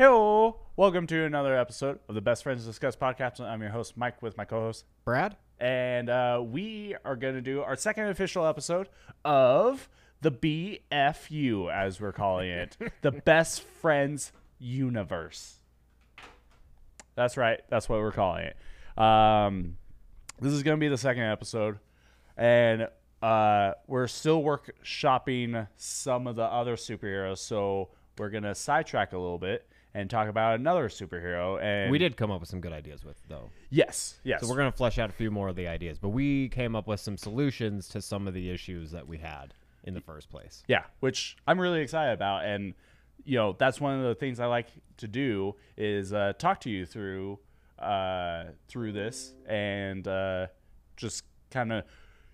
Hello, welcome to another episode of the Best Friends Discuss podcast. I'm your host, Mike, with my co-host, Brad. And we are going to do our second official episode of the BFU, as we're calling it, the Best Friends Universe. That's right. That's what we're calling it. This is going to be the second episode. And we're still workshopping some of the other superheroes, so we're going to sidetrack a little bit and talk about another superhero. And we did come up with some good ideas with, though. Yes. So we're going to flesh out a few more of the ideas. But we came up with some solutions to some of the issues that we had in the first place. Yeah, which I'm really excited about. And, you know, that's one of the things I like to do is talk to you through this and just kind of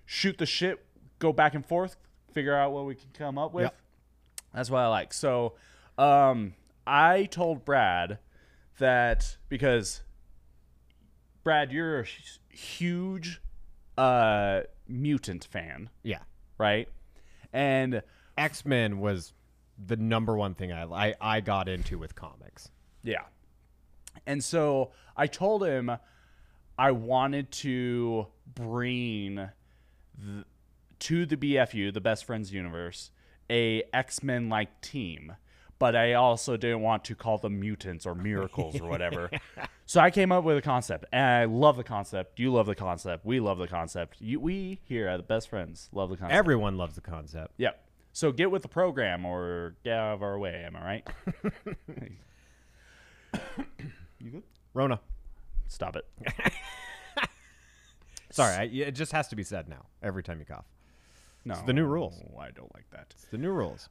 shoot the shit, go back and forth, figure out what we can come up with. Yep. That's what I like. So I told Brad that because, Brad, you're a huge mutant fan. Yeah. Right? And X-Men was the number one thing I got into with comics. Yeah. And so I told him I wanted to bring to the BFU, the Best Friends Universe, a X-Men-like team. But I also didn't want to call them mutants or miracles or whatever. So I came up with a concept, and I love the concept. You love the concept. We love the concept. We here at the Best Friends love the concept. Everyone loves the concept. Yep. So get with the program or get out of our way. Am I right? You good? Rona. Stop it. Sorry. It just has to be said now every time you cough. No, it's the new rules. I don't like that. It's the new rules.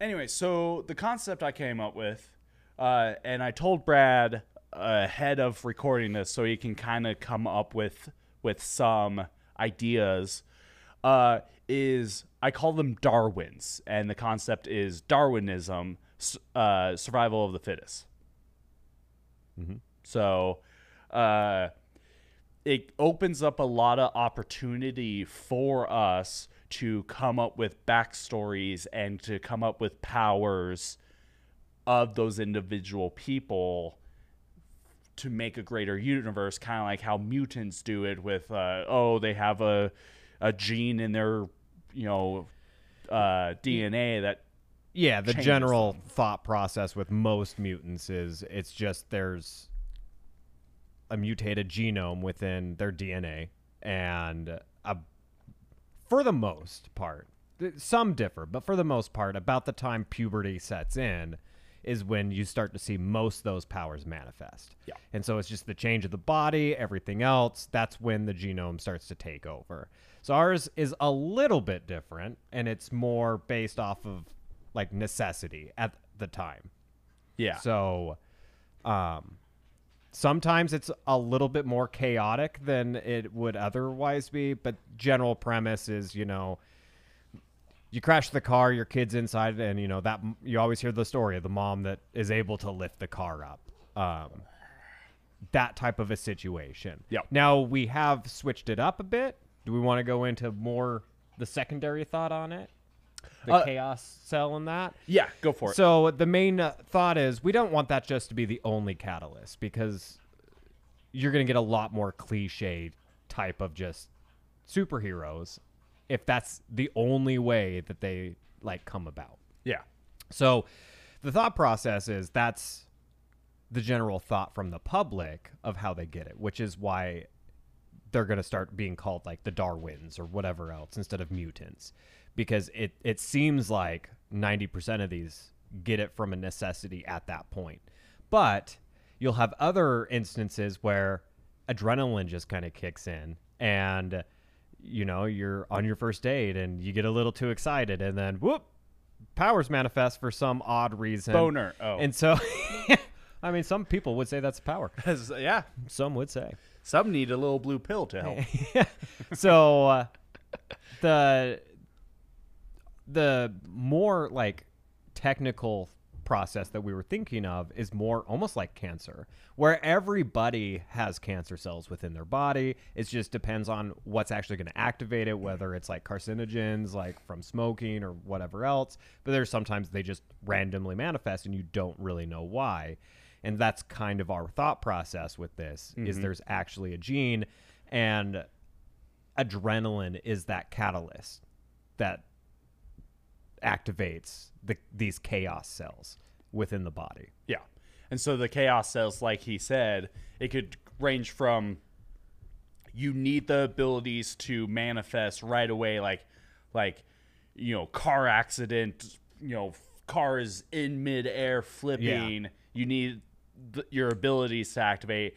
Anyway, so the concept I came up with, and I told Brad ahead of recording this so he can kind of come up with some ideas, is I call them Darwins. And the concept is Darwinism, survival of the fittest. Mm-hmm. So it opens up a lot of opportunity for us to come up with backstories and to come up with powers of those individual people to make a greater universe, kind of like how mutants do it with, they have a gene in their, DNA that. Yeah, the general thought process with most mutants is it's just there's a mutated genome within their DNA and for the most part, some differ, but for the most part, about the time puberty sets in is when you start to see most of those powers manifest. Yeah. And so it's just the change of the body, everything else. That's when the genome starts to take over. So ours is a little bit different, and it's more based off of like necessity at the time. Yeah. So sometimes it's a little bit more chaotic than it would otherwise be, but general premise is, you crash the car, your kid's inside, and, that you always hear the story of the mom that is able to lift the car up. That type of a situation. Yep. Now, we have switched it up a bit. Do we want to go into more the secondary thought on it? The chaos cell in that? Yeah, go for it. So the main thought is we don't want that just to be the only catalyst because you're going to get a lot more cliche type of just superheroes if that's the only way that they come about. Yeah. So the thought process is that's the general thought from the public of how they get it, which is why they're going to start being called the Darwins or whatever else instead of mutants. Because it seems like 90% of these get it from a necessity at that point. But you'll have other instances where adrenaline just kind of kicks in. And, you're on your first date and you get a little too excited. And then, whoop, powers manifest for some odd reason. Boner. Oh. And so, I mean, some people would say that's a power. Yeah. Some would say. Some need a little blue pill to help. So, the more technical process that we were thinking of is more almost like cancer, where everybody has cancer cells within their body. It just depends on what's actually going to activate it, whether it's like carcinogens, like from smoking or whatever else. But there's sometimes they just randomly manifest and you don't really know why. And that's kind of our thought process with this, is there's actually a gene, and adrenaline is that catalyst that activates these chaos cells within the body. Yeah. And so the chaos cells, like he said, it could range from you need the abilities to manifest right away, like, you know, car accident, you know, car is in midair flipping. Yeah. You need your abilities to activate.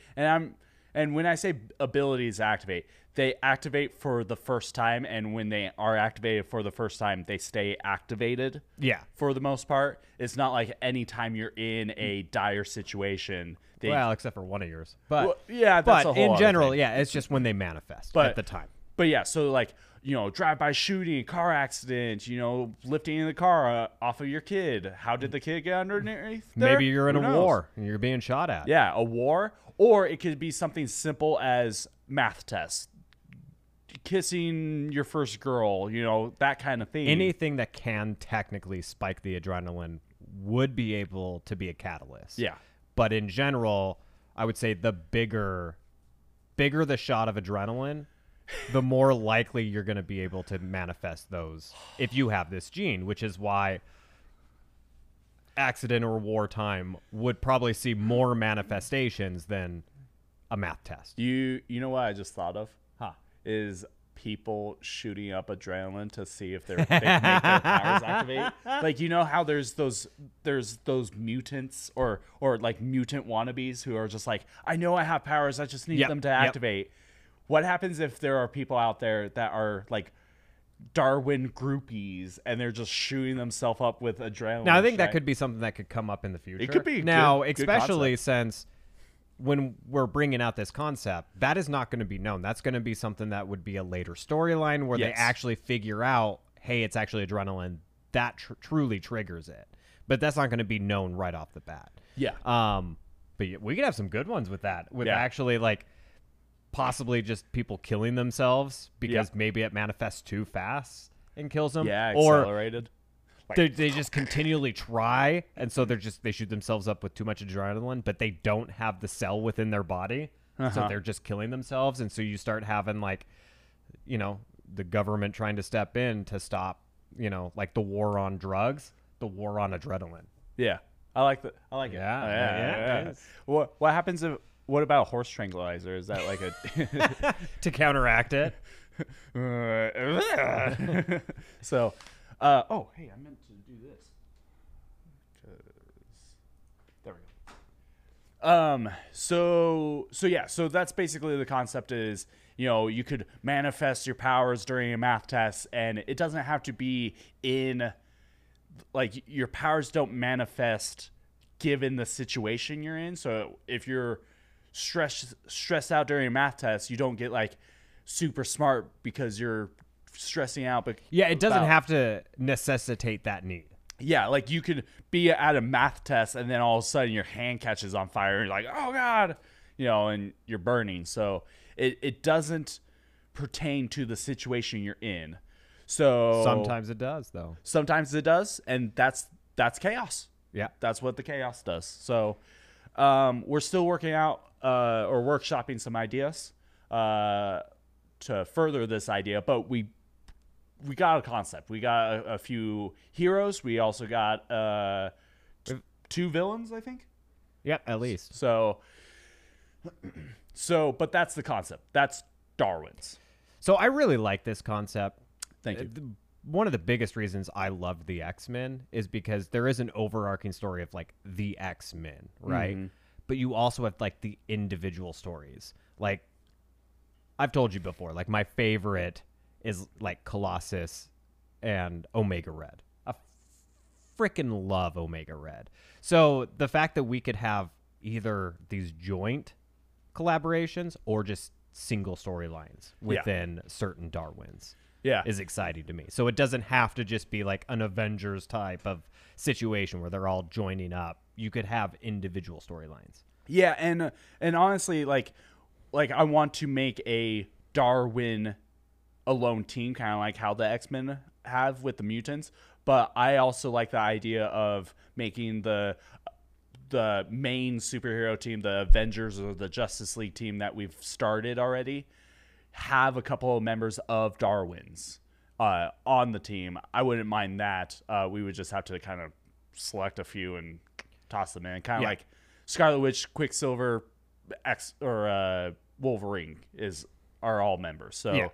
And when I say abilities activate, they activate for the first time, and when they are activated for the first time, they stay activated. Yeah. For the most part. It's not like any time you're in a dire situation. Well, except for one of yours. But well, yeah, that's but a whole in general, thing. Yeah, it's just when they manifest at the time. But yeah, so like, you know, drive-by shooting, car accident, you know, lifting the car off of your kid. How did the kid get underneath there? Maybe you're in a war and you're being shot at. Yeah, a war. Or it could be something simple as math tests. Kissing your first girl, you know, that kind of thing. Anything that can technically spike the adrenaline would be able to be a catalyst. Yeah. But in general, I would say the bigger the shot of adrenaline, the more likely you're going to be able to manifest those if you have this gene, which is why accident or wartime would probably see more manifestations than a math test. You know what I just thought of? Is people shooting up adrenaline to see if they make their powers activate. Like, you know how there's those mutants or like mutant wannabes who are just like, I know I have powers, I just need them to activate. Yep. What happens if there are people out there that are like Darwin groupies and they're just shooting themselves up with adrenaline? Now, I think that could be something that could come up in the future. It could be. Now, especially since when we're bringing out this concept, that is not going to be known. That's going to be something that would be a later storyline where they actually figure out, hey, it's actually adrenaline that truly triggers it. But that's not going to be known right off the bat. Yeah. But we could have some good ones with that, with actually like possibly just people killing themselves because maybe it manifests too fast and kills them. Yeah, accelerated. They just continually try, and so they shoot themselves up with too much adrenaline, but they don't have the cell within their body, so they're just killing themselves. And so you start having, like, you know, the government trying to step in to stop, you know, like the war on drugs, the war on adrenaline. Yeah, I like it. Yeah. What happens if? What about a horse tranquilizer? Is that like a to counteract it? So. Oh, hey, I meant to do this. There we go. So that's basically the concept is, you know, you could manifest your powers during a math test, and it doesn't have to be in, like, your powers don't manifest given the situation you're in. So if you're stressed out during a math test, you don't get, like, super smart because you're stressing out, but yeah, it doesn't have to necessitate that need. Yeah, like you could be at a math test and then all of a sudden your hand catches on fire and you're like, oh god, you know, and you're burning. So it doesn't pertain to the situation you're in. So sometimes it does, though. Sometimes it does, and that's chaos. Yeah, that's what the chaos does. So we're still working out or workshopping some ideas to further this idea, but we got a concept. We got a few heroes. We also got two villains, I think. Yeah, at least. So, but that's the concept. That's Darwin's. So I really like this concept. Thank you. One of the biggest reasons I loved the X-Men is because there is an overarching story of like the X-Men, right? Mm-hmm. But you also have like the individual stories. Like I've told you before, like my favorite is like Colossus and Omega Red. I freaking love Omega Red. So the fact that we could have either these joint collaborations or just single storylines within certain Darwins. yeah, is exciting to me. So it doesn't have to just be like an Avengers type of situation where they're all joining up. You could have individual storylines. Yeah, and honestly, like I want to make a Darwin alone team, kind of like how the X-Men have with the mutants. But I also like the idea of making the main superhero team, the Avengers or the Justice League team that we've started already, have a couple of members of Darwin's on the team. I wouldn't mind that. We would just have to kind of select a few and toss them in. Kind of like Scarlet Witch, Quicksilver, Wolverine are all members. So. Yeah.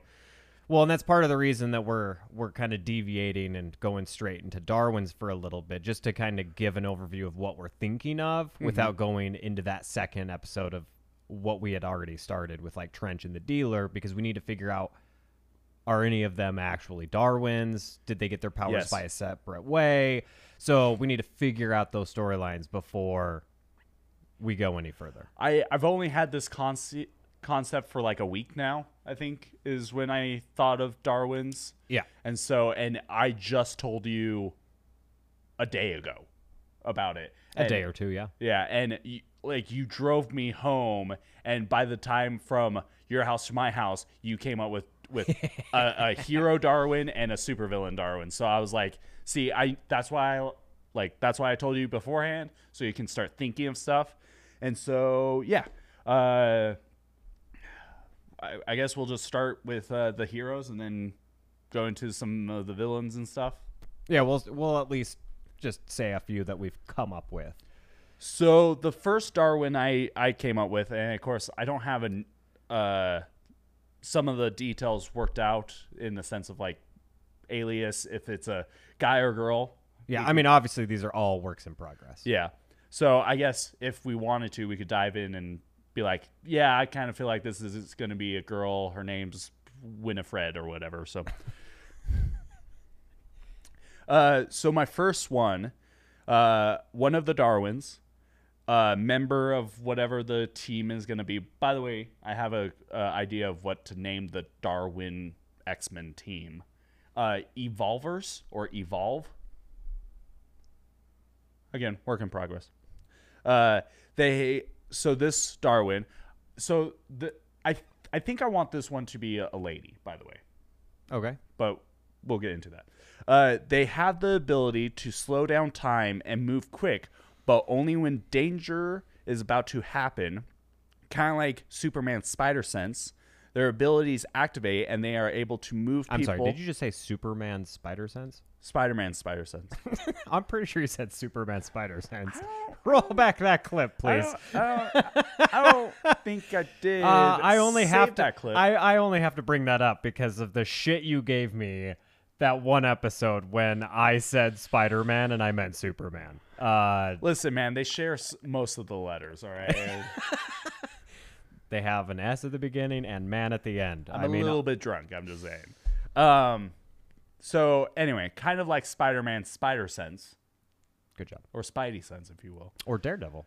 Well, and that's part of the reason that we're kind of deviating and going straight into Darwin's for a little bit, just to kind of give an overview of what we're thinking of without going into that second episode of what we had already started with, like Trench and the Dealer, because we need to figure out, are any of them actually Darwin's? Did they get their powers by a separate way? So we need to figure out those storylines before we go any further. I've only had this concept for like a week now, I think, is when I thought of Darwin's. Yeah. And so, and I just told you a day ago about it. A day or two, yeah. Yeah, and you drove me home, and by the time from your house to my house, you came up with a hero Darwin and a supervillain Darwin. So I was like, see, that's why I told you beforehand, so you can start thinking of stuff. And so, yeah. I guess we'll just start with the heroes and then go into some of the villains and stuff. Yeah, we'll at least just say a few that we've come up with. So the first Darwin I came up with, and of course I don't have some of the details worked out in the sense of like alias, if it's a guy or girl. Yeah, I mean, obviously these are all works in progress. Yeah. So I guess if we wanted to, we could dive in and be like, yeah, I kind of feel like this is going to be a girl. Her name's Winifred or whatever. So, so my first one, one of the Darwins, member of whatever the team is going to be. By the way, I have a idea of what to name the Darwin X-Men team. Evolvers or Evolve. Again, work in progress. So this Darwin, I think I want this one to be a lady, by the way. Okay. But we'll get into that. They have the ability to slow down time and move quick, but only when danger is about to happen. Kind of like Superman's spider sense. Their abilities activate, and they are able to move people. I'm sorry, did you just say Superman's spider sense? Spider-Man's spider sense. I'm pretty sure you said Superman spider sense. Roll back that clip, please. I don't think I did. I only have to bring that up because of the shit you gave me that one episode when I said Spider-Man and I meant Superman. Listen, man, they share most of the letters. All right. They have an S at the beginning and man at the end. I'm a little bit drunk. I'm just saying. So anyway, kind of like Spider-Man's spider sense. Good job. Or Spidey sense, if you will. Or Daredevil.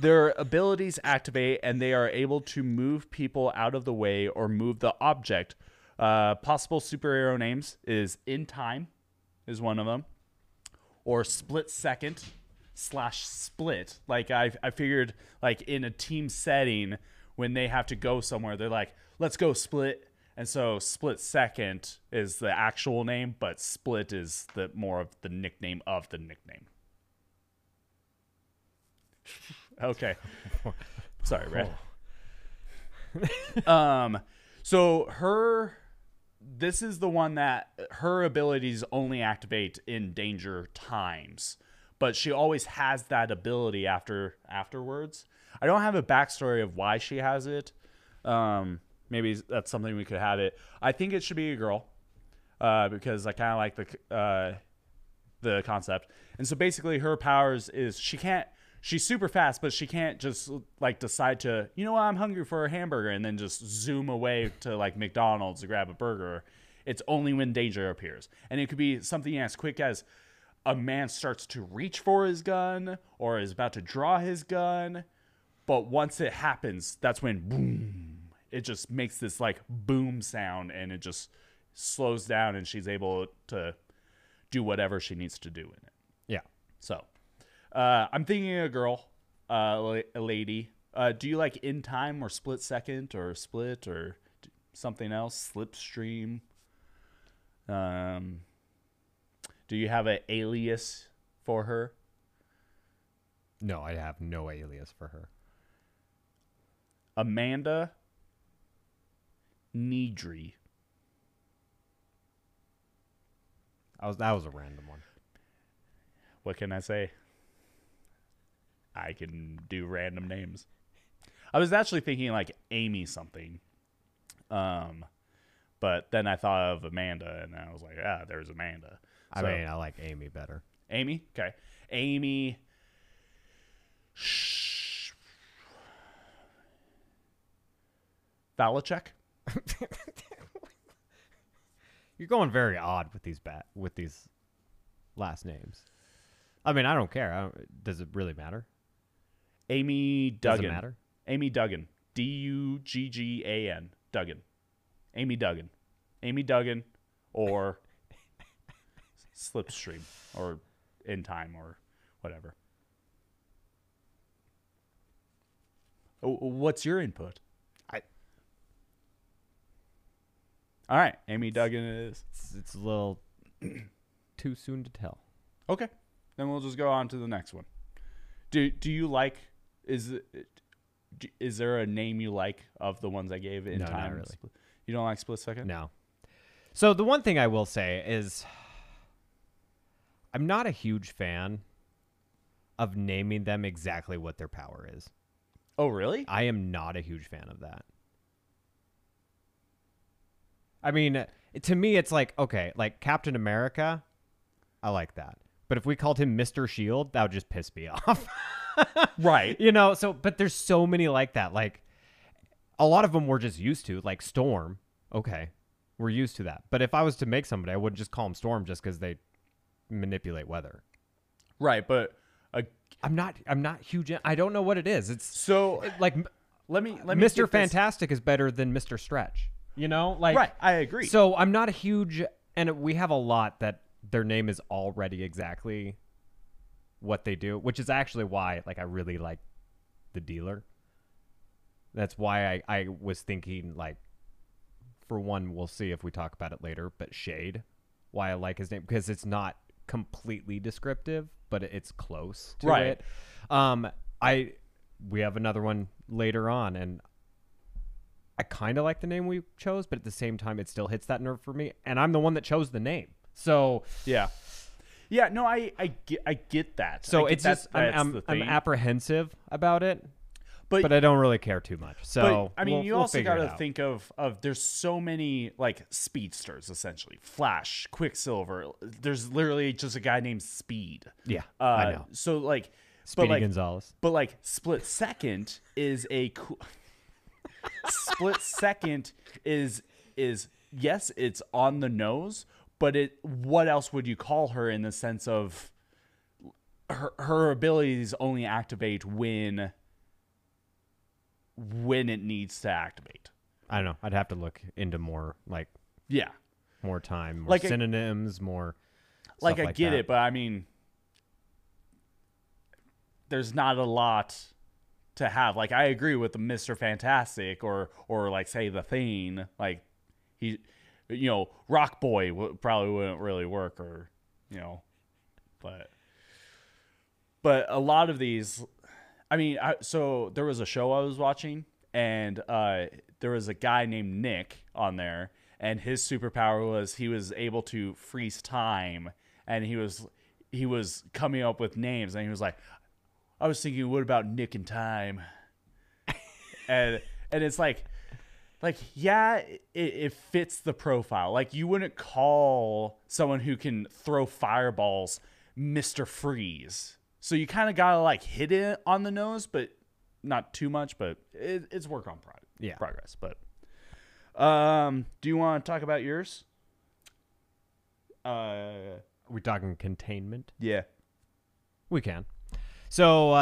Their abilities activate, and they are able to move people out of the way or move the object. Possible superhero names is In Time is one of them. Or Split Second / Split. Like I figured, like in a team setting, when they have to go somewhere, they're like, let's go split. And so Split Second is the actual name, but Split is the more of the nickname of the nickname. Okay. Sorry, Brad. So this is the one that her abilities only activate in danger times, but she always has that ability afterwards. I don't have a backstory of why she has it. Maybe that's something we could have it. I think it should be a girl because I kind of like the concept. And so basically her powers is she's super fast, but she can't just like decide to, you know what, I'm hungry for a hamburger and then just zoom away to like McDonald's to grab a burger. It's only when danger appears. And it could be something as quick as a man starts to reach for his gun or is about to draw his gun. But once it happens, that's when boom. It just makes this like boom sound, and it just slows down, and she's able to do whatever she needs to do in it. Yeah. So I'm thinking a girl, a lady. Do you like In Time or Split Second or Split or something else? Slipstream. Do you have an alias for her? No, I have no alias for her. Amanda Nedry. That was a random one. What can I say? I can do random names. I was actually thinking like Amy something. But then I thought of Amanda, and I was like, ah, there's Amanda. I mean, I like Amy better. Amy? Okay. Amy. Valachek? You're going very odd with these last names. I mean, I don't care. Does it really matter? Amy Duggan. Does it matter? Amy Duggan. D-U-G-G-A-N. Duggan. Amy Duggan. Amy Duggan or Slipstream or In Time or whatever. What's your input? All right. Amy Duggan it is. It's a little too soon to tell. Okay. Then we'll just go on to the next one. Do you like, is there a name you like of the ones I gave in time? Not really. You don't like Split Second? No. So the one thing I will say is I'm not a huge fan of naming them exactly what their power is. Oh, really? I am not a huge fan of that. I mean, to me, it's like, okay, like Captain America, I like that. But if we called him Mr. Shield, that would just piss me off. Right. You know, so, but there's so many like that. Like, a lot of them we're just used to, like Storm. Okay, we're used to that. But if I was to make somebody, I wouldn't just call them Storm just because they manipulate weather. Right, but I'm not huge. I don't know what it is. It's so like let me Mr. Fantastic is better than Mr. Stretch. You know, like right. I agree. So I'm not a huge, and we have a lot that their name is already exactly what they do, which is actually why, like, I really like the dealer. That's why I was thinking, like, for one, we'll see if we talk about it later, but Shade, why I like his name, because it's not completely descriptive, but it's close to right. it. We have another one later on, and I kind of like the name we chose, but at the same time, it still hits that nerve for me, and I'm the one that chose the name. So, yeah. Yeah, no, I get that. So it's just, I'm apprehensive about it. But I don't really care too much. So but, I mean, you also got to think of there's so many like speedsters, essentially Flash, Quicksilver. There's literally just a guy named Speed. Yeah, I know. So like Speedy Gonzalez. But like Split Second is a cool. Split Second is yes, it's on the nose. But what else would you call her in the sense of her abilities only activate when it needs to activate. I don't know. I'd have to look into more like yeah, more time, more like synonyms, more like stuff I like get that. It, but I mean there's not a lot to have. Like I agree with the Mr. Fantastic or like say the Thing, like he you know, Rock Boy probably wouldn't really work or you know, but a lot of these I mean, so there was a show I was watching, and there was a guy named Nick on there, and his superpower was he was able to freeze time, and he was coming up with names, and he was like, I was thinking, what about Nick and Time? and it's like yeah, it fits the profile. Like you wouldn't call someone who can throw fireballs Mr. Freeze. So you kind of got to like hit it on the nose, but not too much, but it's work on progress. But do you want to talk about yours? We're talking containment. Yeah, we can. So,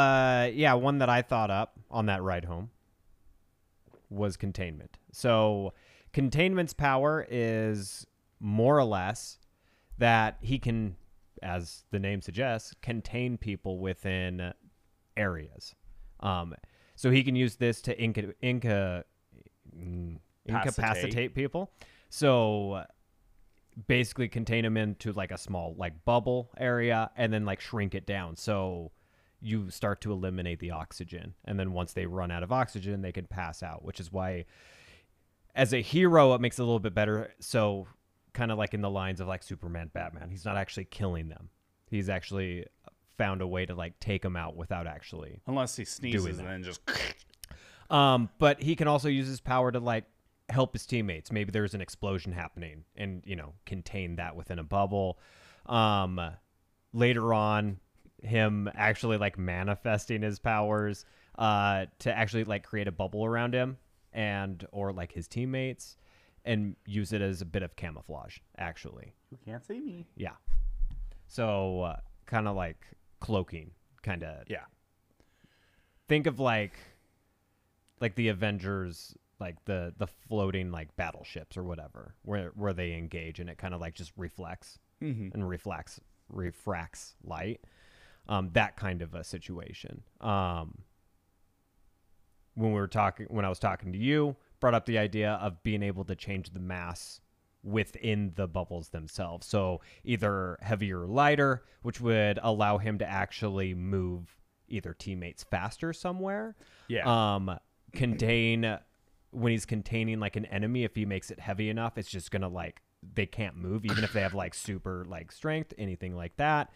yeah, one that I thought up on that ride home was containment. So containment's power is more or less that he can, as the name suggests, contain people within areas. So he can use this to incapacitate people. So basically contain them into like a small like bubble area and then like shrink it down. So you start to eliminate the oxygen. And then once they run out of oxygen, they can pass out, which is why as a hero, it makes it a little bit better. So kind of like in the lines of like Superman, Batman, he's not actually killing them. He's actually found a way to like take them out without actually. Unless he sneezes and then just. But he can also use his power to like help his teammates. Maybe there's an explosion happening and, you know, contain that within a bubble. Later on, him actually like manifesting his powers to actually like create a bubble around him and or like his teammates and use it as a bit of camouflage. Actually, you can't see me. Yeah, so kind of like cloaking, kind of. Yeah, think of like the Avengers, like the floating like battleships or whatever, where they engage and it kind of like just reflects and refracts light. That kind of a situation. When I was talking to you, brought up the idea of being able to change the mass within the bubbles themselves. So either heavier or lighter, which would allow him to actually move either teammates faster somewhere. Yeah. Contain when he's containing like an enemy, if he makes it heavy enough, it's just gonna like they can't move, even if they have like super like strength, anything like that.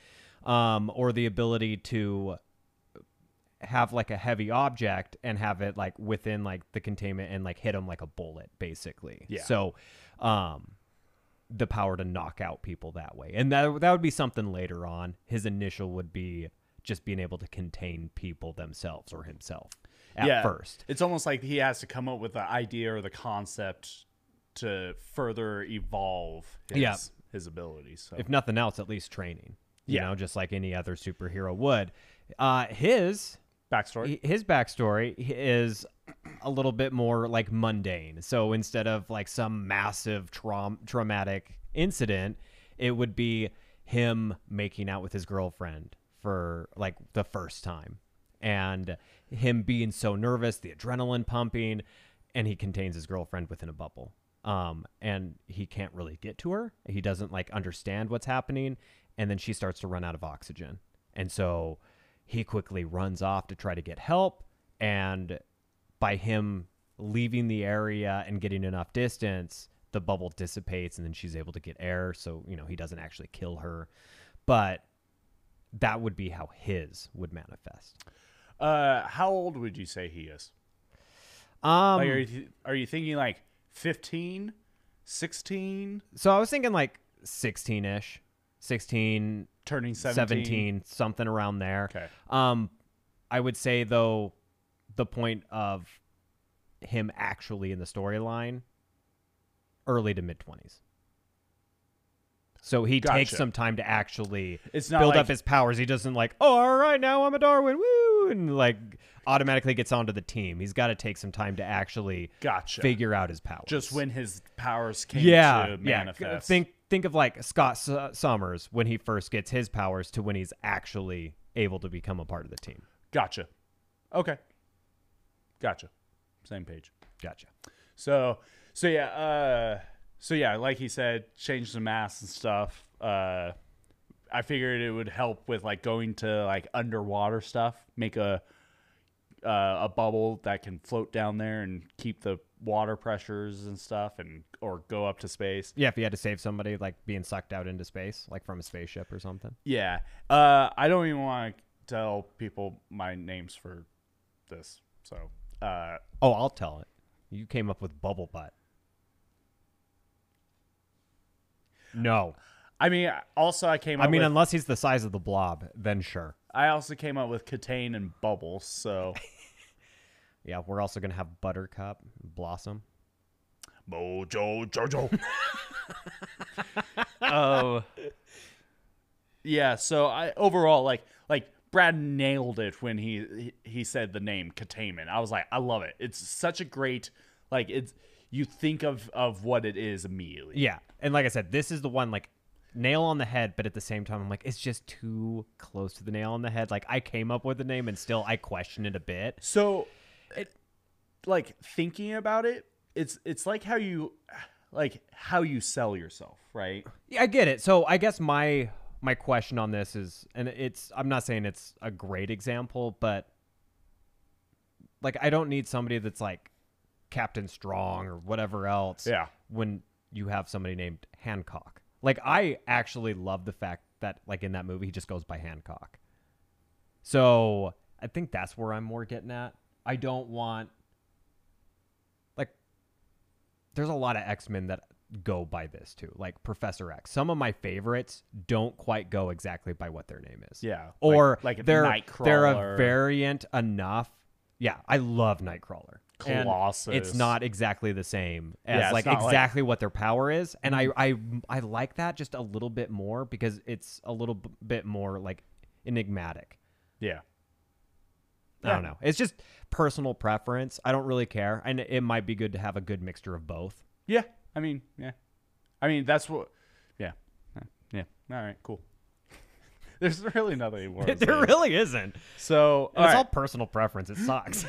Or the ability to have like a heavy object and have it like within like the containment and like hit them like a bullet, basically. Yeah. So the power to knock out people that way. And that would be something later on. His initial would be just being able to contain people themselves or himself at first. It's almost like he has to come up with the idea or the concept to further evolve his abilities. So. If nothing else, at least training. You know, just like any other superhero would. His backstory is a little bit more like mundane. So instead of like some massive traumatic incident, it would be him making out with his girlfriend for like the first time and him being so nervous, the adrenaline pumping, and he contains his girlfriend within a bubble. And he can't really get to her. He doesn't like understand what's happening. And then she starts to run out of oxygen. And so he quickly runs off to try to get help. And by him leaving the area and getting enough distance, the bubble dissipates and then she's able to get air. So, you know, he doesn't actually kill her. But that would be how his would manifest. How old would you say he is? Like, are you thinking like 15, 16? So I was thinking like 16-ish. 16, turning 17, something around there. Okay. I would say, though, the point of him actually in the storyline, early to mid-20s. So he takes some time to actually build up his powers. He doesn't like, oh, all right, now I'm a Darwin, woo, and like automatically gets onto the team. He's got to take some time to actually figure out his powers. Just when his powers came to manifest. Think of like Scott Summers when he first gets his powers to when he's actually able to become a part of the team. Gotcha. Okay. Gotcha. Same page. Gotcha. So yeah, like he said, change the mass and stuff. I figured it would help with like going to like underwater stuff, make a bubble that can float down there and keep the water pressures and stuff, and or go up to space. Yeah, if you had to save somebody like being sucked out into space, like from a spaceship or something. Yeah, I don't even want to tell people my names for this. So, oh, I'll tell it. You came up with Bubble Butt. No, I mean also I came. I mean, unless he's the size of the blob, then sure. I also came up with Catane and Bubble, so. Yeah, we're also going to have Buttercup, Blossom. Mojo Jojo. Oh. Yeah, so I overall like Brad nailed it when he said the name containment. I was like, I love it. It's such a great, like, it's, you think of what it is immediately. Yeah. And like I said, this is the one, like, nail on the head, but at the same time, I'm like, it's just too close to the nail on the head. Like, I came up with the name and still I question it a bit. So, it, like, thinking about it, it's like how you, like, how you sell yourself, right? Yeah, I get it. So I guess my question on this is, and it's, I'm not saying it's a great example, but like, I don't need somebody that's like Captain Strong or whatever else. Yeah. When you have somebody named Hancock. Like, I actually love the fact that, like, in that movie, he just goes by Hancock. So I think that's where I'm more getting at. I don't want, like, there's a lot of X-Men that go by this too, like Professor X. Some of my favorites don't quite go exactly by what their name is. Yeah. Or like they're a variant enough. Yeah, I love Nightcrawler. Colossus. And it's not exactly the same as like exactly like what their power is, and I like that just a little bit more because it's a little bit more like enigmatic. Yeah. I don't know. It's just personal preference. I don't really care, and it might be good to have a good mixture of both. Yeah. I mean, yeah. I mean, that's what... Yeah. Yeah. All right, cool. There's really nothing more. There really isn't. So... It's all personal preference. It sucks.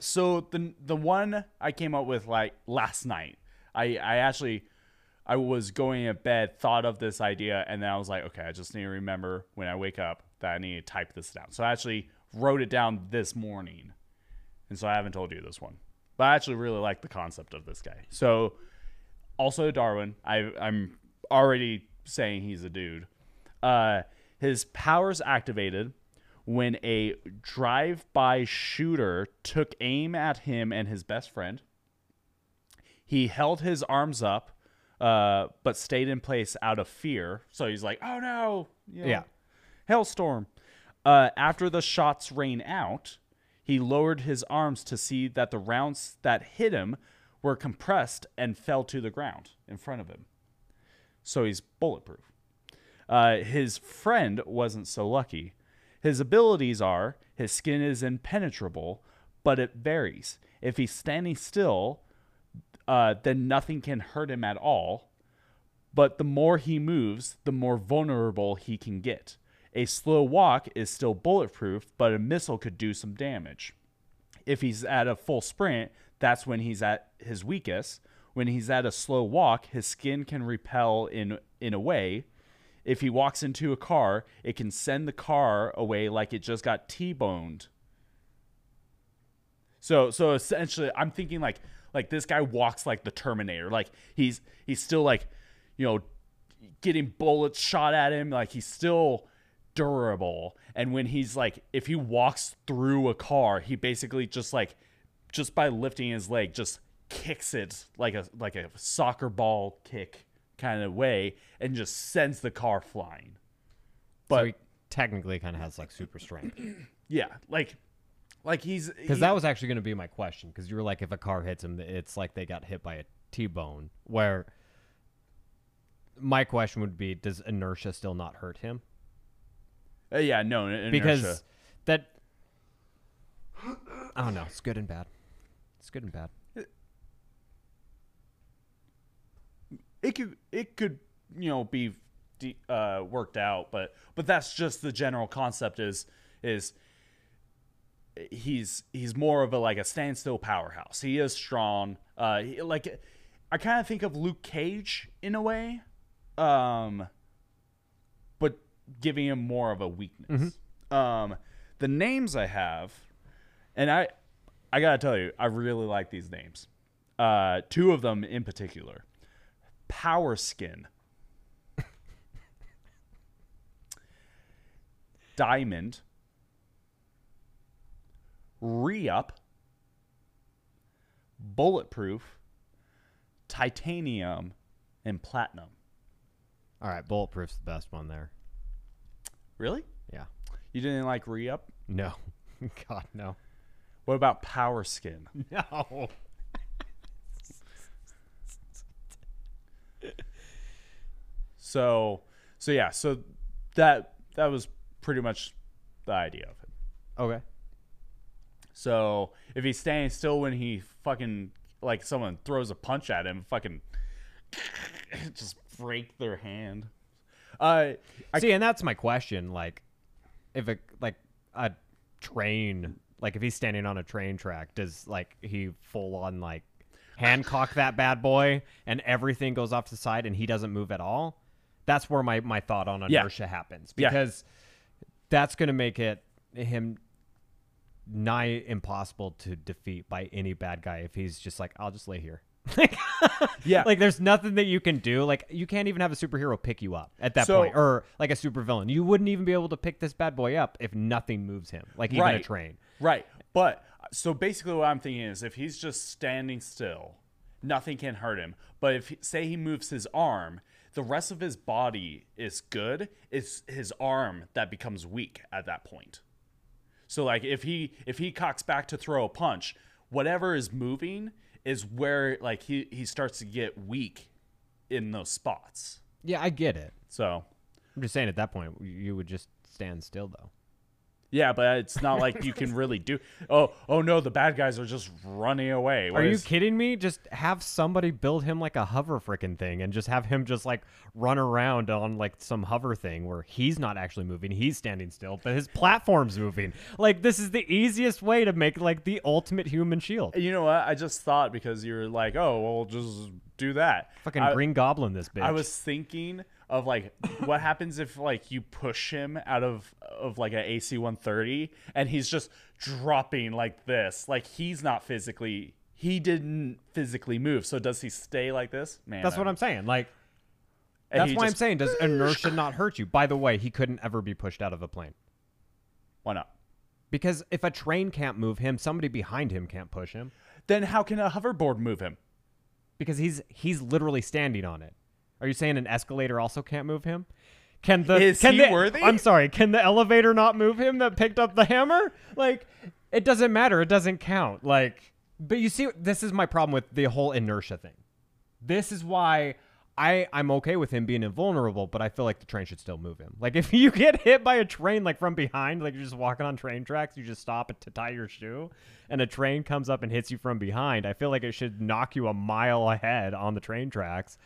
So, the one I came up with, like, last night, I actually... I was going to bed, thought of this idea, and then I was like, okay, I just need to remember when I wake up that I need to type this down. So, I actually wrote it down this morning. And so, I haven't told you this one. But I actually really like the concept of this guy. So, also Darwin. I'm already saying he's a dude. His powers activated when a drive-by shooter took aim at him and his best friend. He held his arms up, but stayed in place out of fear. So, he's like, oh, no. You know, yeah. Hailstorm. After the shots rain out... He lowered his arms to see that the rounds that hit him were compressed and fell to the ground in front of him. So he's bulletproof. His friend wasn't so lucky. His abilities are, his skin is impenetrable, but it varies. If he's standing still, then nothing can hurt him at all. But the more he moves, the more vulnerable he can get. A slow walk is still bulletproof, but a missile could do some damage. If he's at a full sprint, that's when he's at his weakest. When he's at a slow walk, his skin can repel in a way. If he walks into a car, it can send the car away like it just got T-boned. So essentially, I'm thinking like this guy walks like the Terminator. Like he's still like, you know, getting bullets shot at him. Like he's still durable, and when he's like, if he walks through a car, he basically just by lifting his leg just kicks it like a soccer ball kick kind of way and just sends the car flying. But so he technically kind of has like super strength. Yeah, like he's, because that was actually going to be my question, because you were like, if a car hits him, it's like they got hit by a T-bone, where my question would be, does inertia still not hurt him? Yeah, no, inertia. Because that, I don't know. It's good and bad. It's good and bad. It could, you know, be worked out, but that's just the general concept. Is he's more of a like a standstill powerhouse. He is strong. Like I kind of think of Luke Cage in a way. Giving him more of a weakness. Mm-hmm. The names I have, and I gotta tell you, I really like these names. Two of them in particular. Power Skin. Diamond. Re-Up. Bulletproof. Titanium. And Platinum. All right, Bulletproof's the best one there. Really? Yeah. You didn't like Re-Up? No. God, no. What about Power Skin? No. So yeah, so that was pretty much the idea of it. Okay. So if he's standing still when he fucking, like, someone throws a punch at him, fucking just break their hand. See, and that's my question. Like, if a, like a train, like if he's standing on a train track, does like he full on like Hancock that bad boy and everything goes off to the side and he doesn't move at all? That's where my thought on inertia happens, because that's going to make it him nigh impossible to defeat by any bad guy if he's just like, I'll just lay here. Like there's nothing that you can do. Like you can't even have a superhero pick you up at that point, or like a supervillain. You wouldn't even be able to pick this bad boy up if nothing moves him, like even a train. Right. But so basically what I'm thinking is if he's just standing still, nothing can hurt him. But if say he moves his arm, the rest of his body is good. It's his arm that becomes weak at that point. So like if he cocks back to throw a punch, whatever is moving is where like he starts to get weak in those spots. Yeah, I get it. So I'm just saying at that point you would just stand still though. Yeah, but it's not like you can really do. Oh no, the bad guys are just running away. Are you kidding me? Just have somebody build him like a hover freaking thing and just have him just like run around on like some hover thing where he's not actually moving. He's standing still, but his platform's moving. Like this is the easiest way to make like the ultimate human shield. You know what? I just thought because you were like, oh, well, just do that. Fucking Green Goblin this bitch. I was thinking of like what happens if like you push him out of like an AC-130 and he's just dropping like this, like he didn't physically move, so does he stay like this? Man, that's what I'm saying. Like that's why I'm saying, does inertia not hurt you? By the way, he couldn't ever be pushed out of a plane. Why not? Because if a train can't move him, somebody behind him can't push him. Then how can a hoverboard move him? Because he's literally standing on it. Are you saying an escalator also can't move him? Is he worthy? I'm sorry. Can the elevator not move him that picked up the hammer? Like, it doesn't matter. It doesn't count. Like, but you see, this is my problem with the whole inertia thing. This is why I'm okay with him being invulnerable, but I feel like the train should still move him. Like, if you get hit by a train, like from behind, like you're just walking on train tracks, you just stop to tie your shoe, and a train comes up and hits you from behind. I feel like it should knock you a mile ahead on the train tracks.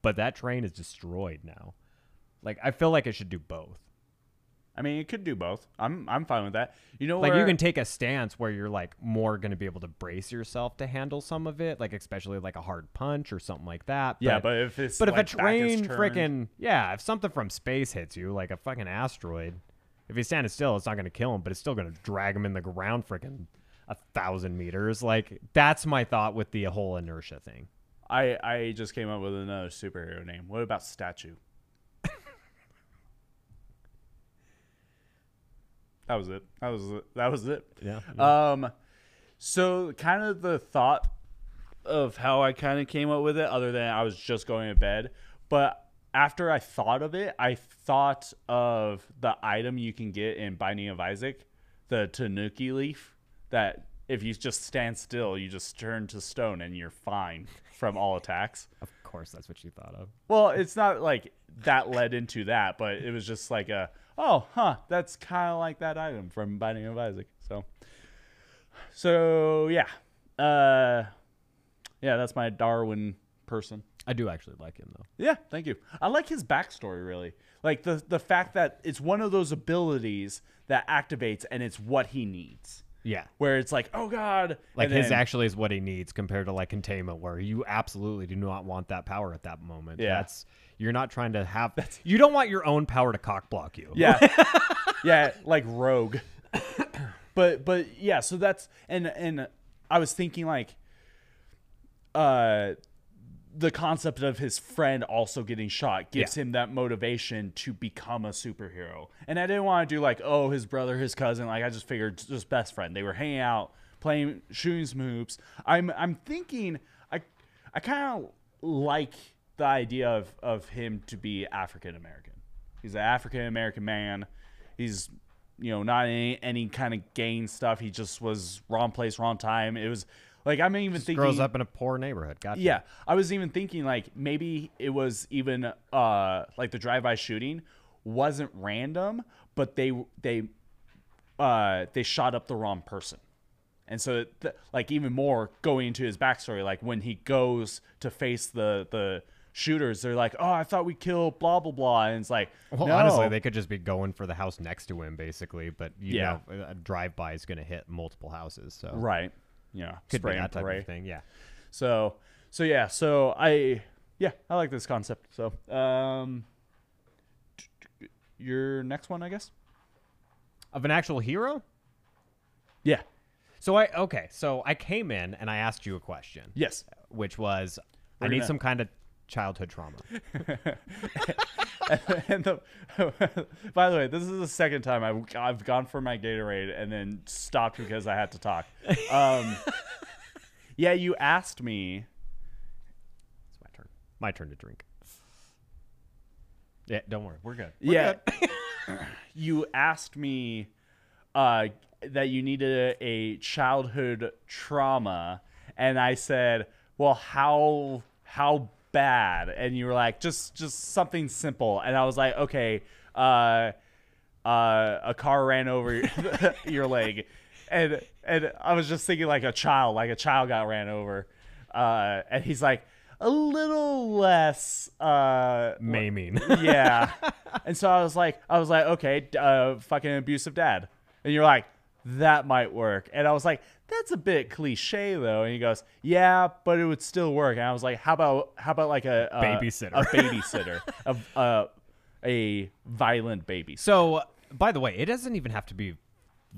But that train is destroyed now. Like, I feel like it should do both. I mean, it could do both. I'm fine with that. You know, like you can take a stance where you're like more going to be able to brace yourself to handle some of it, like especially like a hard punch or something like that. Yeah, but if it's but like if a train freaking if something from space hits you, like a fucking asteroid, if he's standing still, it's not going to kill him, but it's still going to drag him in the ground freaking 1,000 meters. Like that's my thought with the whole inertia thing. I just came up with another superhero name. What about Statue? That was it. That was it. Yeah, yeah. So kind of the thought of how I kind of came up with it, other than I was just going to bed. But after I thought of it, I thought of the item you can get in Binding of Isaac, the Tanuki leaf, that if you just stand still, you just turn to stone and you're fine from all attacks. Of course, that's what you thought of. Well, it's not like that led into that, but it was just like that's kind of like that item from Binding of Isaac. So yeah. Yeah, that's my Darwin person. I do actually like him though. Yeah, thank you. I like his backstory really. Like the fact that it's one of those abilities that activates and it's what he needs. Yeah. Where it's like, oh, God. Like his actually is what he needs compared to like containment, where you absolutely do not want that power at that moment. Yeah. You're not trying to have that. You don't want your own power to cock block you. Yeah. Yeah. Like Rogue. But yeah, so that's, and I was thinking like, the concept of his friend also getting shot gives him that motivation to become a superhero. And I didn't want to do like, oh, his brother, his cousin. Like I just figured just best friend. They were hanging out, playing, shooting some hoops. I'm thinking I kind of like the idea of him to be African American. He's an African American man. He's, you know, not any kind of gang stuff. He just was wrong place, wrong time. It was, like, I'm even thinking... grows up in a poor neighborhood. Gotcha. Yeah. I was even thinking, like, maybe it was even, like, the drive-by shooting wasn't random, but they shot up the wrong person. And so, like, even more going into his backstory, like when he goes to face the shooters, they're like, oh, I thought we killed blah, blah, blah. And it's like, well, no. Honestly, they could just be going for the house next to him, basically. But, you know, a drive-by is going to hit multiple houses. So right. Yeah. Could be that type of thing. Yeah. So I like this concept. So your next one, I guess. Of an actual hero? Yeah. So I came in and I asked you a question. Yes. Which was, I need some kind of childhood trauma. By the way, this is the second time I've gone for my Gatorade and then stopped because I had to talk. Yeah, you asked me. It's my turn. My turn to drink. Yeah, don't worry. We're good. We're good. You asked me that you needed a childhood trauma, and I said, well, how bad? And you were like, just something simple. And I was like, okay, a car ran over your leg. And I was just thinking like a child got ran over. And he's like, a little less maiming. Yeah. And so I was like, okay, fucking abusive dad. And you're like, that might work. And I was like, that's a bit cliche though. And he goes, yeah, but it would still work. And I was like, how about like a babysitter, a violent baby. So by the way, it doesn't even have to be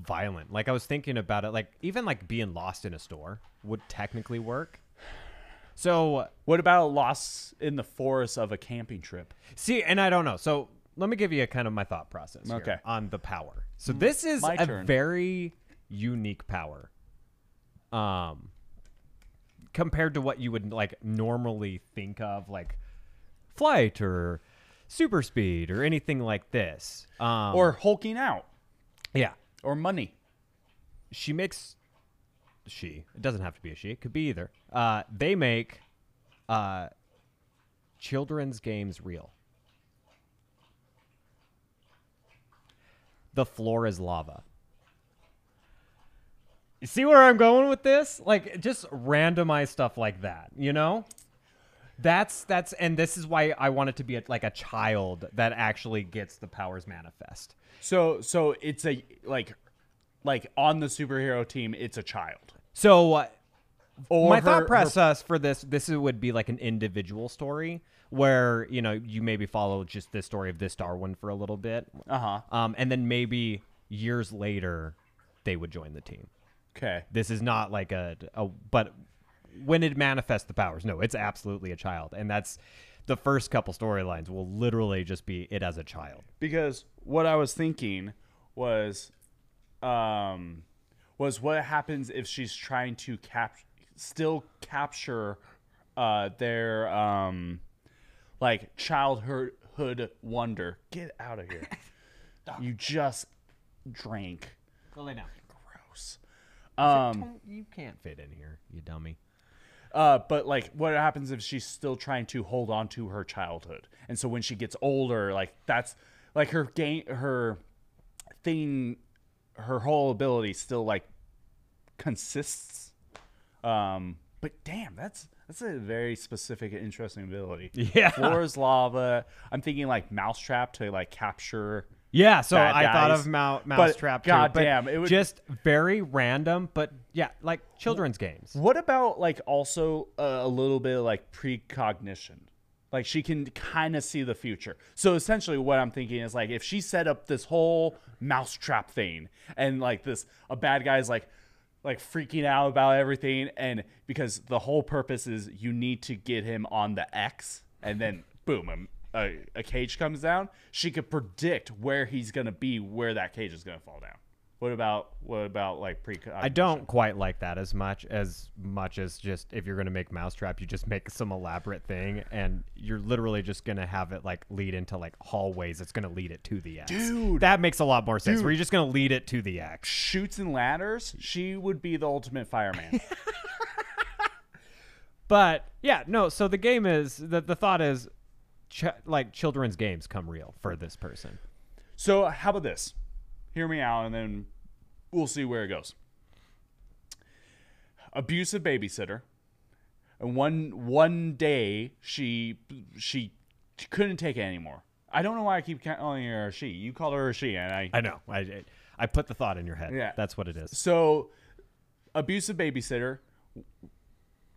violent. Like I was thinking about it, like even like being lost in a store would technically work. So what about a loss in the forest of a camping trip? See, and I don't know. So let me give you a kind of my thought process here on the power. So this is a very unique power compared to what you would like normally think of, like flight or super speed or anything like this. Or hulking out. Yeah. Or money. It doesn't have to be a she. It could be either. They make children's games real. The floor is lava. You see where I'm going with this? Like, just randomize stuff like that, you know? That's and this is why I want it to be like a child that actually gets the powers manifest. So it's a like on the superhero team, it's a child. So thought process for this would be like an individual story where, you know, you maybe follow just this story of this Darwin for a little bit. Uh-huh. And then maybe years later they would join the team. Okay. This is not like but when it manifests the powers, no, it's absolutely a child. And that's the first couple storylines will literally just be it as a child. Because what I was thinking was what happens if she's trying to capture their like childhood wonder. Get out of here. You just drank. Well, I know. Gross. You can't fit in here, you dummy. But like what happens if she's still trying to hold on to her childhood? And so when she gets older, like that's like her game, her thing, her whole ability still like consists. But damn, that's a very specific and interesting ability. Yeah. Floor is lava. I'm thinking like Mousetrap to like capture. Yeah, so I thought of Mousetrap too. God damn, it was just very random, but yeah, like children's games. What about like also a little bit of like precognition? Like she can kind of see the future. So essentially what I'm thinking is like if she set up this whole Mousetrap thing and like this a bad guy's like freaking out about everything, and because the whole purpose is you need to get him on the X and then boom, a cage comes down, she could predict where he's gonna be, where that cage is gonna fall down. What about like precognition? I don't quite like that as much as just if you're gonna make Mousetrap, you just make some elaborate thing and you're literally just gonna have it like lead into like hallways. It's gonna lead it to the X. Dude, that makes a lot more sense. Dude, where you're just gonna lead it to the X. Chutes and Ladders. She would be the ultimate fireman. But yeah, no. So the thought is. like children's games come real for this person. So how about this? Hear me out, and then we'll see where it goes. Abusive babysitter, and one day she couldn't take it anymore. I don't know why I keep calling her a she. You call her a she, and I know. I put the thought in your head. Yeah, that's what it is. So, abusive babysitter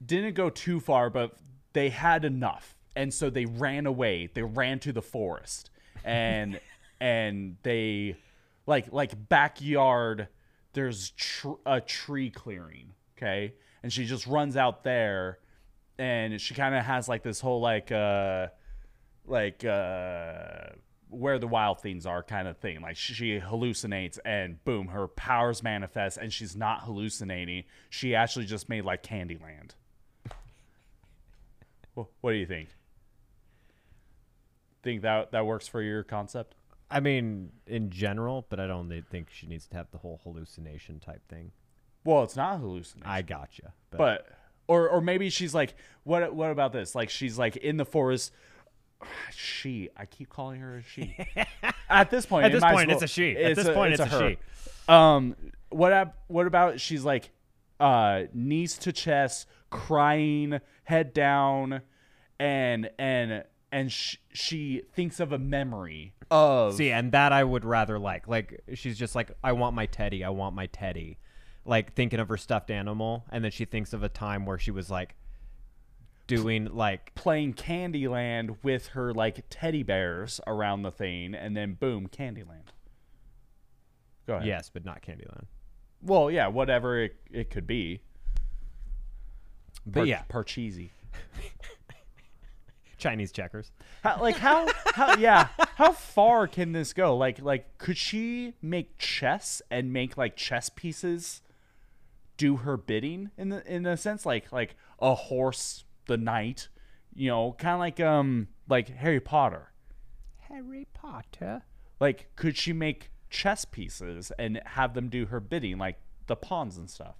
didn't go too far, but they had enough, and so they ran away. They ran to the forest, and they like backyard. There's a tree clearing, okay, and she just runs out there, and she kind of has like this whole where the wild things are kind of thing. Like she hallucinates, and boom, her powers manifest, and she's not hallucinating. She actually just made like Candyland. Well, what do you think? Think that works for your concept? I mean, in general, but I don't think she needs to have the whole hallucination type thing. Well, it's not a hallucination. I gotcha. But or maybe she's like, what about this? Like she's like in the forest. She, I keep calling her a she. At this point, it's a she. At this point, it's a she. What about she's like knees to chest, crying, head down, and she thinks of a memory of. See, and that I would rather like. Like she's just like, I want my teddy. I want my teddy. Like thinking of her stuffed animal, and then she thinks of a time where she was like. Doing like playing Candyland with her like teddy bears around the thing, and then boom, Candyland. Go ahead. Yes, but not Candyland. Well, yeah, whatever it could be. But yeah, Parcheesi. Chinese checkers. How far can this go? Like could she make chess and make like chess pieces do her bidding in a sense, like a horse? The knight, you know, kind of like Harry Potter. Harry Potter. Like, could she make chess pieces and have them do her bidding, like the pawns and stuff?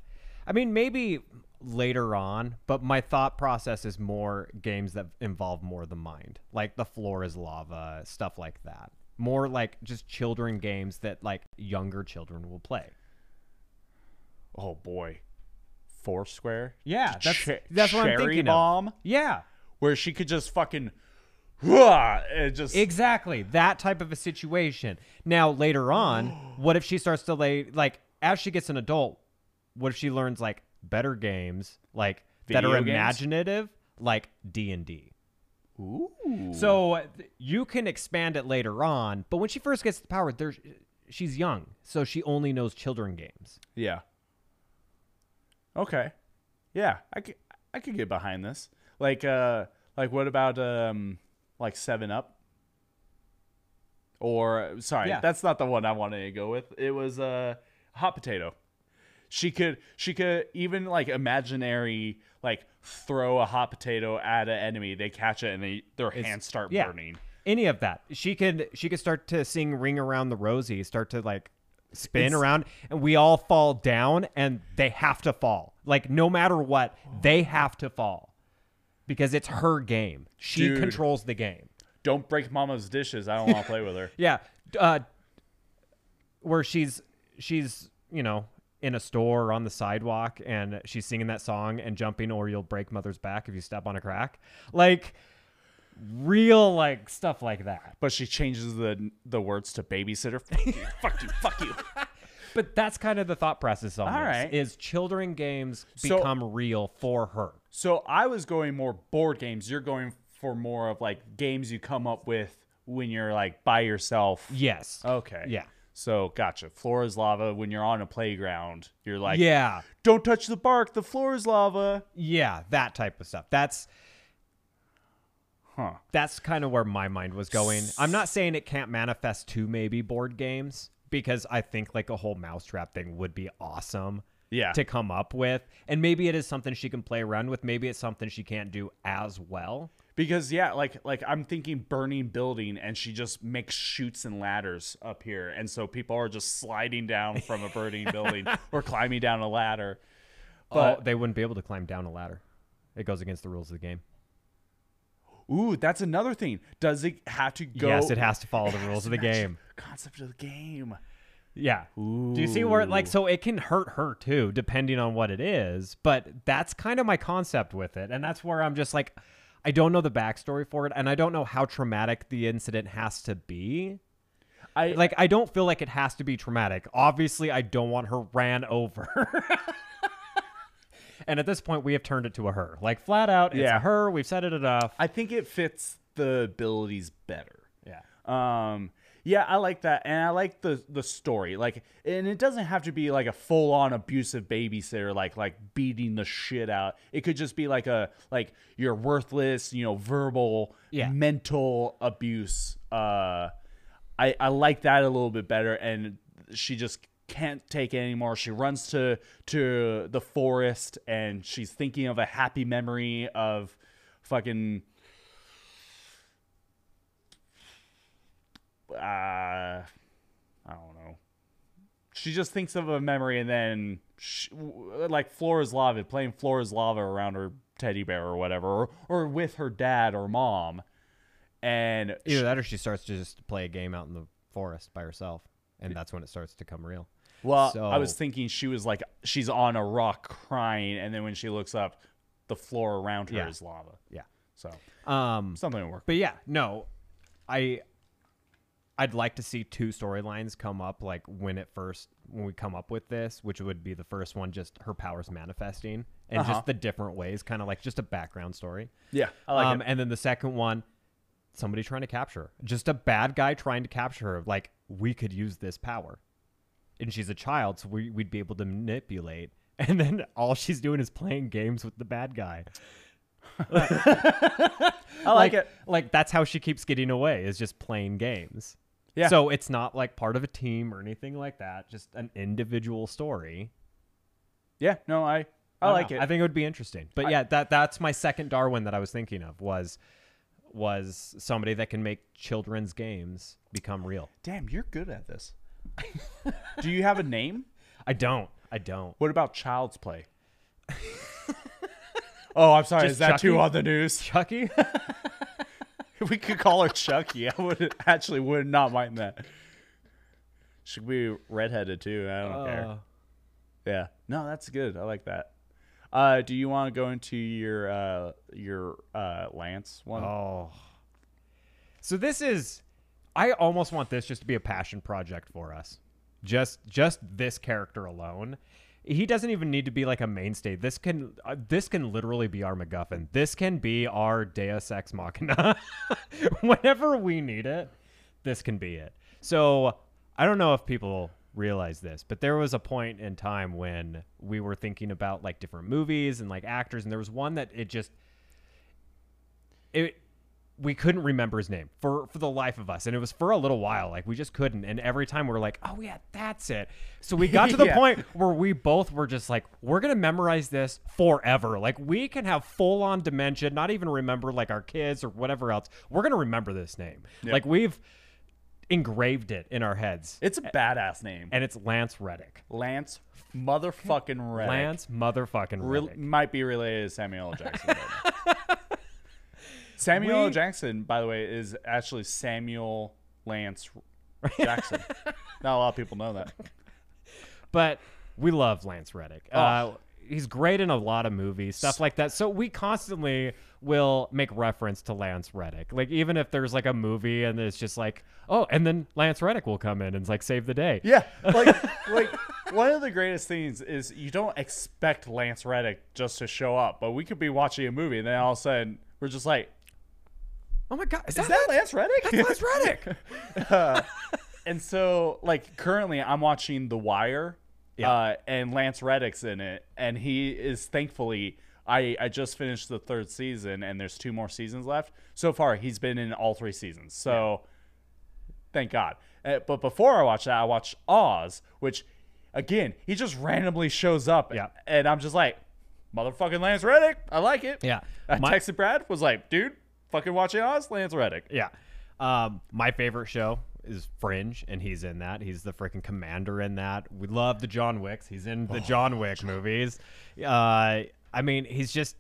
I mean, maybe later on, but my thought process is more games that involve more the mind, like The Floor is Lava, stuff like that. More like just children games that like younger children will play. Oh boy. Foursquare, yeah, that's what I'm thinking. Bomb, of. Yeah, where she could just fucking, just exactly that type of a situation. Now later on, what if she starts to lay like as she gets an adult? What if she learns like better games, like video that are imaginative, like D&D? Ooh. So you can expand it later on, but when she first gets the power, she's young, so she only knows children games. Yeah. Okay, yeah, I could get behind this. Like what about like 7-Up? Or sorry, yeah. That's not the one I wanted to go with. It was Hot Potato. She could even like imaginary like throw a hot potato at an enemy. They catch it and their hands start burning. Any of that. She could start to sing Ring Around the Rosie. Start to like. Spin around and we all fall down and they have to fall. Like no matter what, they have to fall because it's her game. She controls the game. Don't break mama's dishes. I don't want to play with her. Yeah. Where she's, you know, in a store or on the sidewalk and she's singing that song and jumping or you'll break mother's back if you step on a crack. Like real like stuff like that, but she changes the words to babysitter. Fuck you, fuck you, fuck you. But that's kind of the thought process on all this, right, is children games become real for her. So I was going more board games. You're going for more of like games you come up with when you're like by yourself. Yes. Okay. Yeah. So gotcha. Floor is lava. When you're on a playground, you're like, yeah, don't touch the bark. The floor is lava. Yeah. That type of stuff. That's kind of where my mind was going. I'm not saying it can't manifest to maybe board games because I think like a whole Mousetrap thing would be awesome to come up with. And maybe it is something she can play around with. Maybe it's something she can't do as well. Because, yeah, like I'm thinking burning building and she just makes chutes and ladders up here. And so people are just sliding down from a burning building or climbing down a ladder. But they wouldn't be able to climb down a ladder. It goes against the rules of the game. Ooh, that's another thing. Does it have to go? Yes, it has to follow the rules of the game. Concept of the game. Yeah. Ooh. Do you see where it, like, so it can hurt her too, depending on what it is. But that's kind of my concept with it. And that's where I'm just like, I don't know the backstory for it. And I don't know how traumatic the incident has to be. I don't feel like it has to be traumatic. Obviously, I don't want her ran over. And at this point, we have turned it to a her. Like, flat out, yeah. It's her. We've said it enough. I think it fits the abilities better. Yeah. Yeah, I like that. And I like the story. Like, and it doesn't have to be like a full-on abusive babysitter, like beating the shit out. It could just be like a, like, you're worthless, you know, verbal, mental abuse. I like that a little bit better. And she just can't take it anymore. She runs to the forest, and she's thinking of a happy memory of fucking I don't know. She just thinks of a memory, and then she, like Flora's Lava, playing Flora's Lava around her teddy bear or whatever, or with her dad or mom, and either that or she starts to just play a game out in the forest by herself, and that's when it starts to come real. Well, so, I was thinking she was like, she's on a rock crying, and then when she looks up, the floor around her is lava. Yeah. So something to work. But yeah, no, I'd like to see two storylines come up, like when we come up with this, which would be the first one, just her powers manifesting and just the different ways, kind of like just a background story. Yeah. I like it. And then the second one, somebody trying to capture her. Just a bad guy trying to capture her. Like, we could use this power. And she's a child, so we'd be able to manipulate. And then all she's doing is playing games with the bad guy. I like it. Like, that's how she keeps getting away, is just playing games. Yeah. So it's not like part of a team or anything like that. Just an individual story. Yeah, no, I like it. I think it would be interesting. But yeah, that's my second Darwin that I was thinking of was somebody that can make children's games become real. Damn, you're good at this. Do you have a name? I don't. What about Child's Play? Oh, I'm sorry. Just is that Chucky? Too on the news? Chucky? We could call her Chucky. I would not mind that. She could be redheaded too. I don't care. Yeah. No, that's good. I like that. Do you want to go into your Lance one? Oh, so this is, I almost want this just to be a passion project for us. Just this character alone. He doesn't even need to be like a mainstay. This can literally be our MacGuffin. This can be our Deus Ex Machina. Whenever we need it, this can be it. So I don't know if people realize this, but there was a point in time when we were thinking about like different movies and like actors, and there was one that we couldn't remember his name for the life of us, and it was for a little while, like we just couldn't, and every time we're like, oh yeah, that's it. So we got to the point where we both were just like, we're gonna memorize this forever, like we can have full-on dementia, not even remember like our kids or whatever else. We're gonna remember this name. Like we've engraved it in our heads. It's a badass name. And it's Lance Reddick. Lance motherfucking Reddick. Might be related to Samuel L. Jackson. Samuel L. Jackson, by the way, is actually Samuel Lance Jackson. Not a lot of people know that. But we love Lance Reddick. He's great in a lot of movies, stuff like that. So we constantly will make reference to Lance Reddick. Like, even if there's like a movie and it's just like, oh, and then Lance Reddick will come in and like save the day. Yeah. Like one of the greatest things is you don't expect Lance Reddick just to show up, but we could be watching a movie and then all of a sudden we're just like, oh my God, is that Lance Reddick? That's Lance Reddick. And so like currently I'm watching The Wire. Yeah. And Lance Reddick's in it, and he is, thankfully, I just finished the third season, and there's 2 more seasons left. So far, he's been in all 3 seasons, so thank God. But before I watched that, I watched Oz, which, again, he just randomly shows up, and I'm just like, motherfucking Lance Reddick, I like it. Yeah, I texted Brad, was like, dude, fucking watching Oz, Lance Reddick. Yeah, my favorite show is Fringe, and he's in that. He's the freaking commander in that. We love the John Wicks. He's in the John Wick movies. I mean, he's just,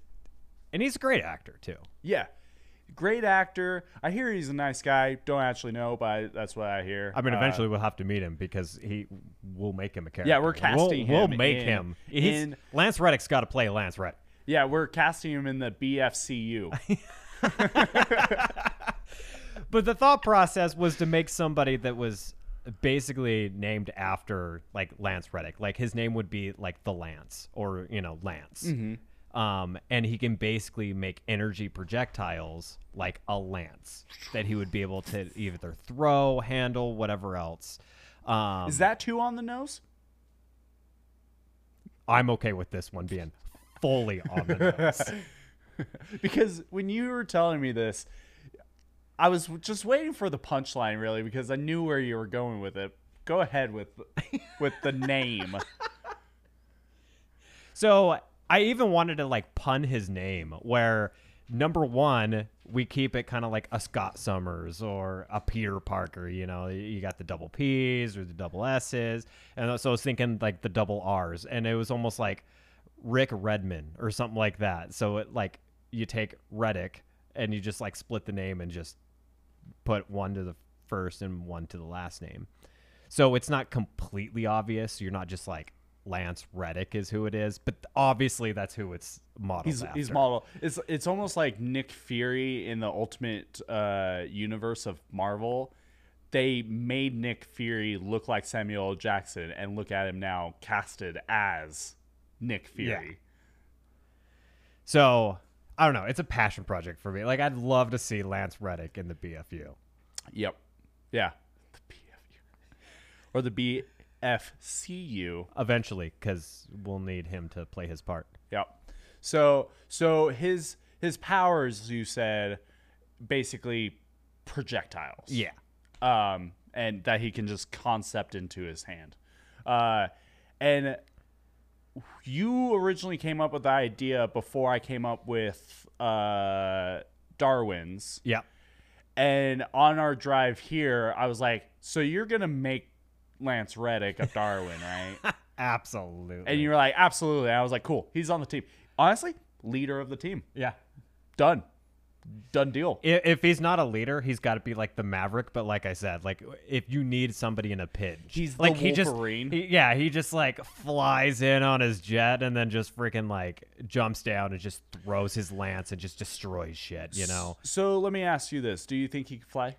and he's a great actor too. Yeah. Great actor. I hear he's a nice guy. Don't actually know, but that's what I hear. I mean, eventually we'll have to meet him because he will make him a character. Yeah, we're casting him. We'll make him. Lance Reddick's got to play Lance Reddick. Yeah, we're casting him in the BFCU. But the thought process was to make somebody that was basically named after like Lance Reddick. Like his name would be like the Lance or, you know, Lance. Mm-hmm. And he can basically make energy projectiles like a lance that he would be able to either throw, handle, whatever else. Is that too on the nose? I'm okay with this one being fully on the nose. Because when you were telling me this, I was just waiting for the punchline, really, because I knew where you were going with it. Go ahead with the name. So... I even wanted to like pun his name where number one, we keep it kind of like a Scott Summers or a Peter Parker, you know, you got the double P's or the double S's. And so I was thinking like the double R's and it was almost like Rick Redman or something like that. So it like you take Reddick and you just like split the name and just put one to the first and one to the last name. So it's not completely obvious. You're not just like, Lance Reddick is who it is, but obviously that's who it's modeled after. He's modeled. It's almost like Nick Fury in the Ultimate universe of Marvel. They made Nick Fury look like Samuel L. Jackson, and look at him now, casted as Nick Fury. Yeah. So I don't know. It's a passion project for me. Like I'd love to see Lance Reddick in the BFU. Yep. Yeah. The BFU or the BFCU eventually, because we'll need him to play his part. Yep. So his powers, you said, basically projectiles. Yeah. And that he can just concept into his hand. And you originally came up with the idea before I came up with Darwin's. Yeah. And on our drive here, I was like, so you're gonna make Lance Reddick of Darwin, right? Absolutely. And you were like, absolutely. I was like, cool. He's on the team. Honestly, leader of the team. Yeah. Done deal. If he's not a leader, he's got to be like the Maverick. But like I said, like if you need somebody in a pinch, he's like the Wolverine. He just like flies in on his jet and then just freaking like jumps down and just throws his lance and just destroys shit, you know? So let me ask you this. Do you think he can fly?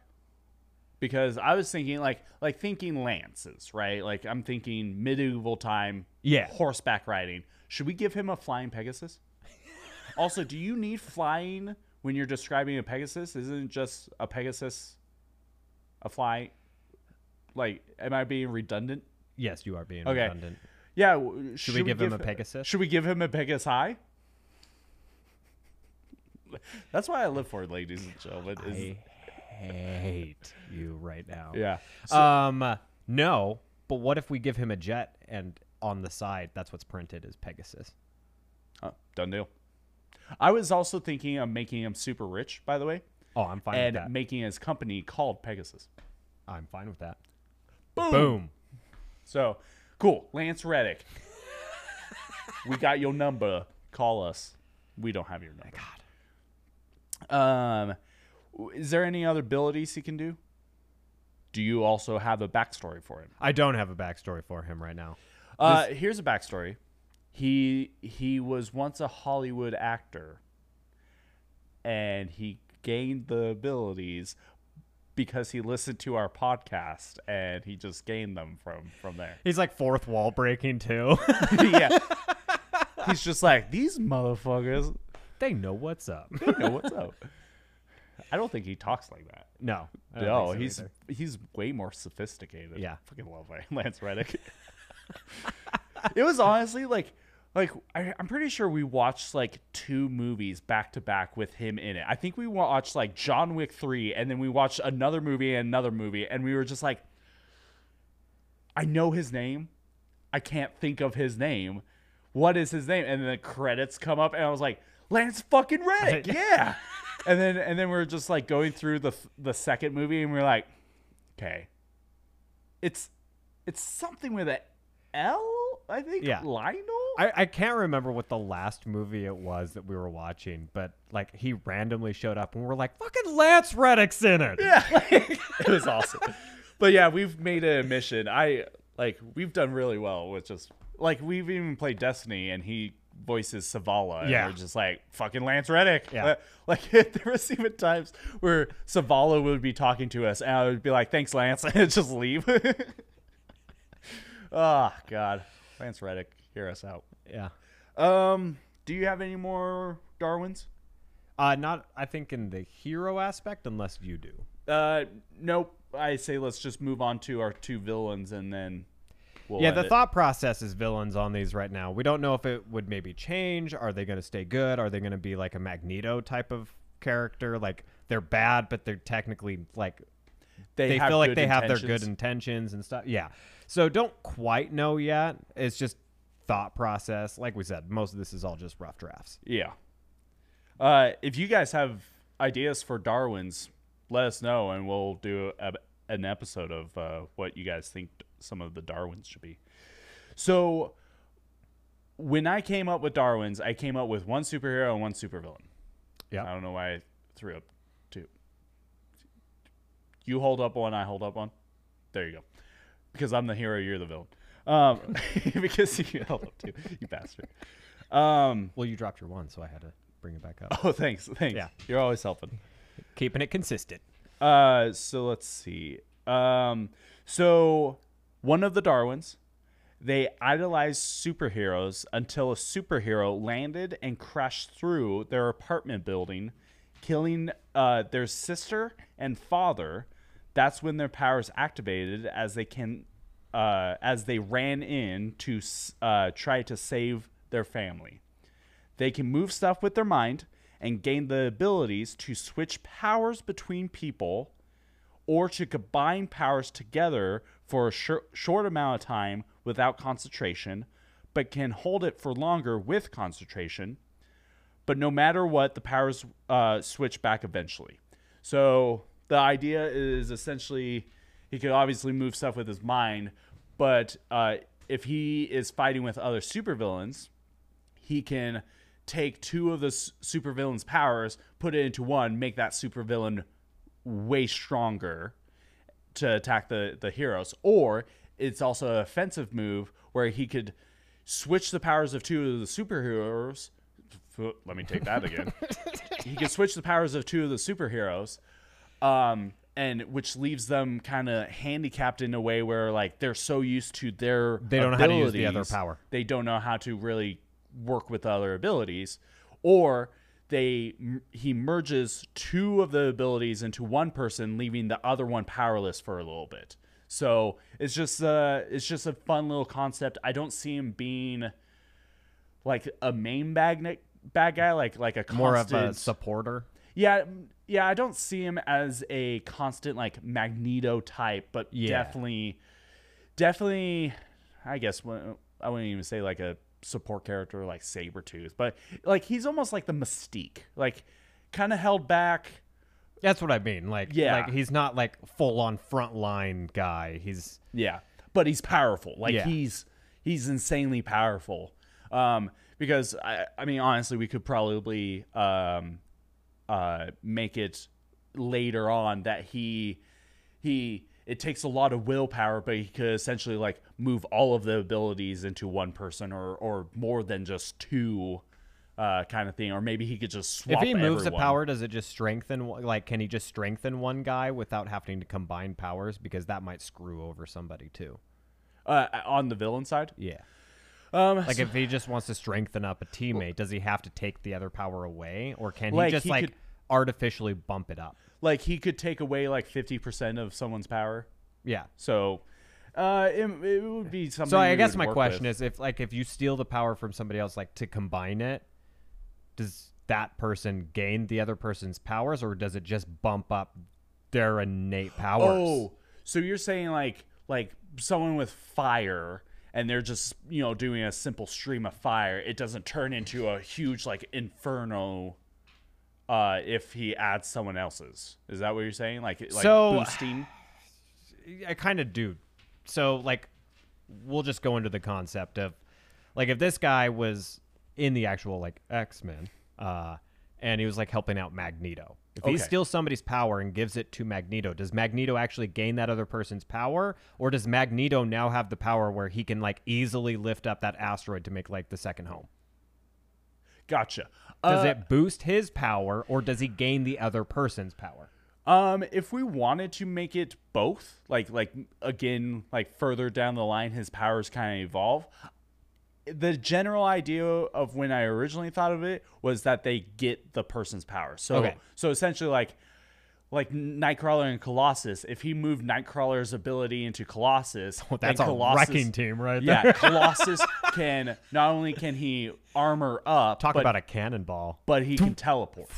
Because I was thinking, like thinking lances, right? Like, I'm thinking medieval time, yeah, horseback riding. Should we give him a flying Pegasus? Also, do you need flying when you're describing a Pegasus? Isn't it just a Pegasus, a fly? Like, am I being redundant? Yes, you are being redundant. Yeah. Should we give him a Pegasus? Should we give him a Pegasus high? That's why I live for it, ladies and gentlemen. I hate you right now. Yeah. So, no, but what if we give him a jet and on the side, that's what's printed as Pegasus? Done deal. I was also thinking of making him super rich, by the way. Oh, I'm fine with that. And making his company called Pegasus. I'm fine with that. Boom. So, cool. Lance Reddick. We got your number. Call us. We don't have your number. My God. Is there any other abilities he can do? Do you also have a backstory for him? I don't have a backstory for him right now. Here's a backstory. He was once a Hollywood actor, and he gained the abilities because he listened to our podcast, and he just gained them from there. He's like fourth wall breaking, too. Yeah. He's just like, these motherfuckers. They know what's up. They know what's up. I don't think he talks like that. No, so he's way more sophisticated. Yeah, I fucking love Lance Reddick. It was honestly like I'm pretty sure we watched like two movies back to back with him in it. I think we watched like John Wick 3, and then we watched another movie, and we were just like, I know his name, I can't think of his name. What is his name? And then the credits come up, and I was like, Lance fucking Reddick, yeah. And then we're just like going through the second movie, and we're like, okay, it's something with an L, I think. Yeah. Lionel. I can't remember what the last movie it was that we were watching, but like he randomly showed up and we were like, fucking Lance Reddick's in it. Yeah. It was awesome. But yeah, we've made an admission. We've done really well with just like, we've even played Destiny and he voices Zavala. And yeah. We're just like, fucking Lance Reddick. Yeah. Like, there was even times where Zavala would be talking to us and I would be like, thanks, Lance. And just leave. Oh, God. Lance Reddick, hear us out. Yeah. Do you have any more Darwins? Not, I think, in the hero aspect, unless you do. Nope. I say let's just move on to our two villains and then we'll end the thought process is villains on these right now. We don't know if it would maybe change. Are they going to stay good? Are they going to be like a Magneto type of character? Like, they're bad, but they're technically like... They feel like they have their good intentions and stuff. Yeah. So don't quite know yet. It's just thought process. Like we said, most of this is all just rough drafts. Yeah. If you guys have ideas for Darwins, let us know and we'll do an episode of what you guys think some of the Darwins should be. So when I came up with Darwins, I came up with one superhero and one supervillain. Yeah. I don't know why I threw up. You hold up one, I hold up one. There you go. Because I'm the hero, you're the villain. Because you held up two, you bastard. Well, you dropped your one, so I had to bring it back up. Oh, thanks. Yeah. You're always helping. Keeping it consistent. So let's see. So one of the Darwins, they idolized superheroes until a superhero landed and crashed through their apartment building, killing their sister and father. That's when their powers activated as they ran in to try to save their family. They can move stuff with their mind and gain the abilities to switch powers between people or to combine powers together for a short amount of time without concentration, but can hold it for longer with concentration. But no matter what, the powers switch back eventually. So the idea is essentially he could obviously move stuff with his mind, but if he is fighting with other supervillains, he can take two of the supervillain's powers, put it into one, make that supervillain way stronger to attack the heroes. Or it's also an offensive move where he could switch the powers of two of the superheroes. Let me take that again. He can switch the powers of two of the superheroes, and which leaves them kind of handicapped in a way where like they're so used to their abilities, they don't know how to use the other power. They don't know how to really work with other abilities, or he merges two of the abilities into one person, leaving the other one powerless for a little bit. So it's just a fun little concept. I don't see him being like a main bad guy, like a constant, more of a supporter. Yeah. I don't see him as a constant like Magneto type, but definitely. I guess I wouldn't even say like a support character like Sabretooth, but like he's almost like the Mystique, like kind of held back. That's what I mean. Like, yeah, like he's not like full on frontline guy. He's but he's powerful. Like he's insanely powerful. Because I mean, honestly, we could probably, make it later on that it takes a lot of willpower, but he could essentially like move all of the abilities into one person or more than just two, kind of thing. Or maybe he could just swap. If he moves everyone. The power, does it just strengthen? Like, can he just strengthen one guy without having to combine powers? Because that might screw over somebody too. On the villain side. Yeah. Like if he just wants to strengthen up a teammate, does he have to take the other power away, or can he just like artificially bump it up? Like he could take away like 50% of someone's power. Yeah. So it would be something. So I guess my question is, if you steal the power from somebody else, like to combine it, does that person gain the other person's powers, or does it just bump up their innate powers? Oh, so you're saying like someone with fire. And they're just, you know, doing a simple stream of fire. It doesn't turn into a huge, like, inferno if he adds someone else's. Is that what you're saying? Like so, boosting? I kind of do. So, like, we'll just go into the concept of Like, if this guy was in the actual, like, X-Men, and he was, like, helping out Magneto. If he steals somebody's power and gives it to Magneto, does Magneto actually gain that other person's power? Or does Magneto now have the power where he can, like, easily lift up that asteroid to make, like, the second home? Gotcha. Does it boost his power, or does he gain the other person's power? If we wanted to make it both, like further down the line, his powers kind of evolve. The general idea of when I originally thought of it was that they get the person's power. So, so essentially, like Nightcrawler and Colossus, if he moved Nightcrawler's ability into Colossus, that's a wrecking team right there. Yeah, Colossus can, not only can he armor up, talk about a cannonball, but he can teleport.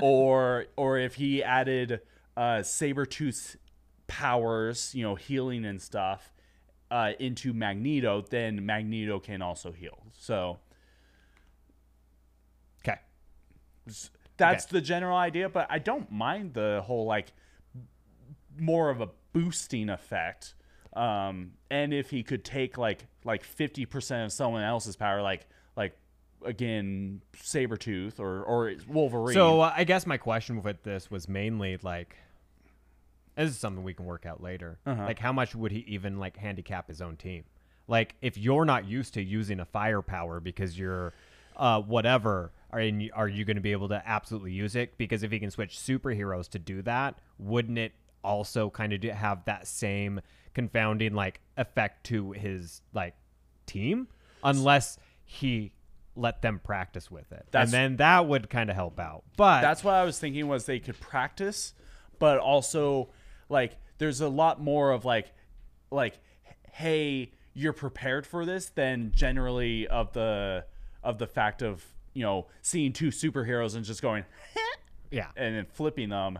Or if he added Sabretooth's powers, you know, healing and stuff, into Magneto, then Magneto can also heal. So, that's the general idea. But I don't mind the whole, like, more of a boosting effect. And if he could take like 50% of someone else's power, like, again, Sabretooth or Wolverine. So I guess my question with this was mainly like, this is something we can work out later. Like, how much would he even like handicap his own team? Like, if you're not used to using a firepower because you're whatever, are you going to be able to absolutely use it? Because if he can switch superheroes to do that, wouldn't it also kind of have that same confounding like effect to his like team? Unless he let them practice with it. And then that would kind of help out. But that's what I was thinking, was they could practice, but also like there's a lot more of like, hey, you're prepared for this than generally of the fact of, you know, seeing two superheroes and just going, yeah, and then flipping them,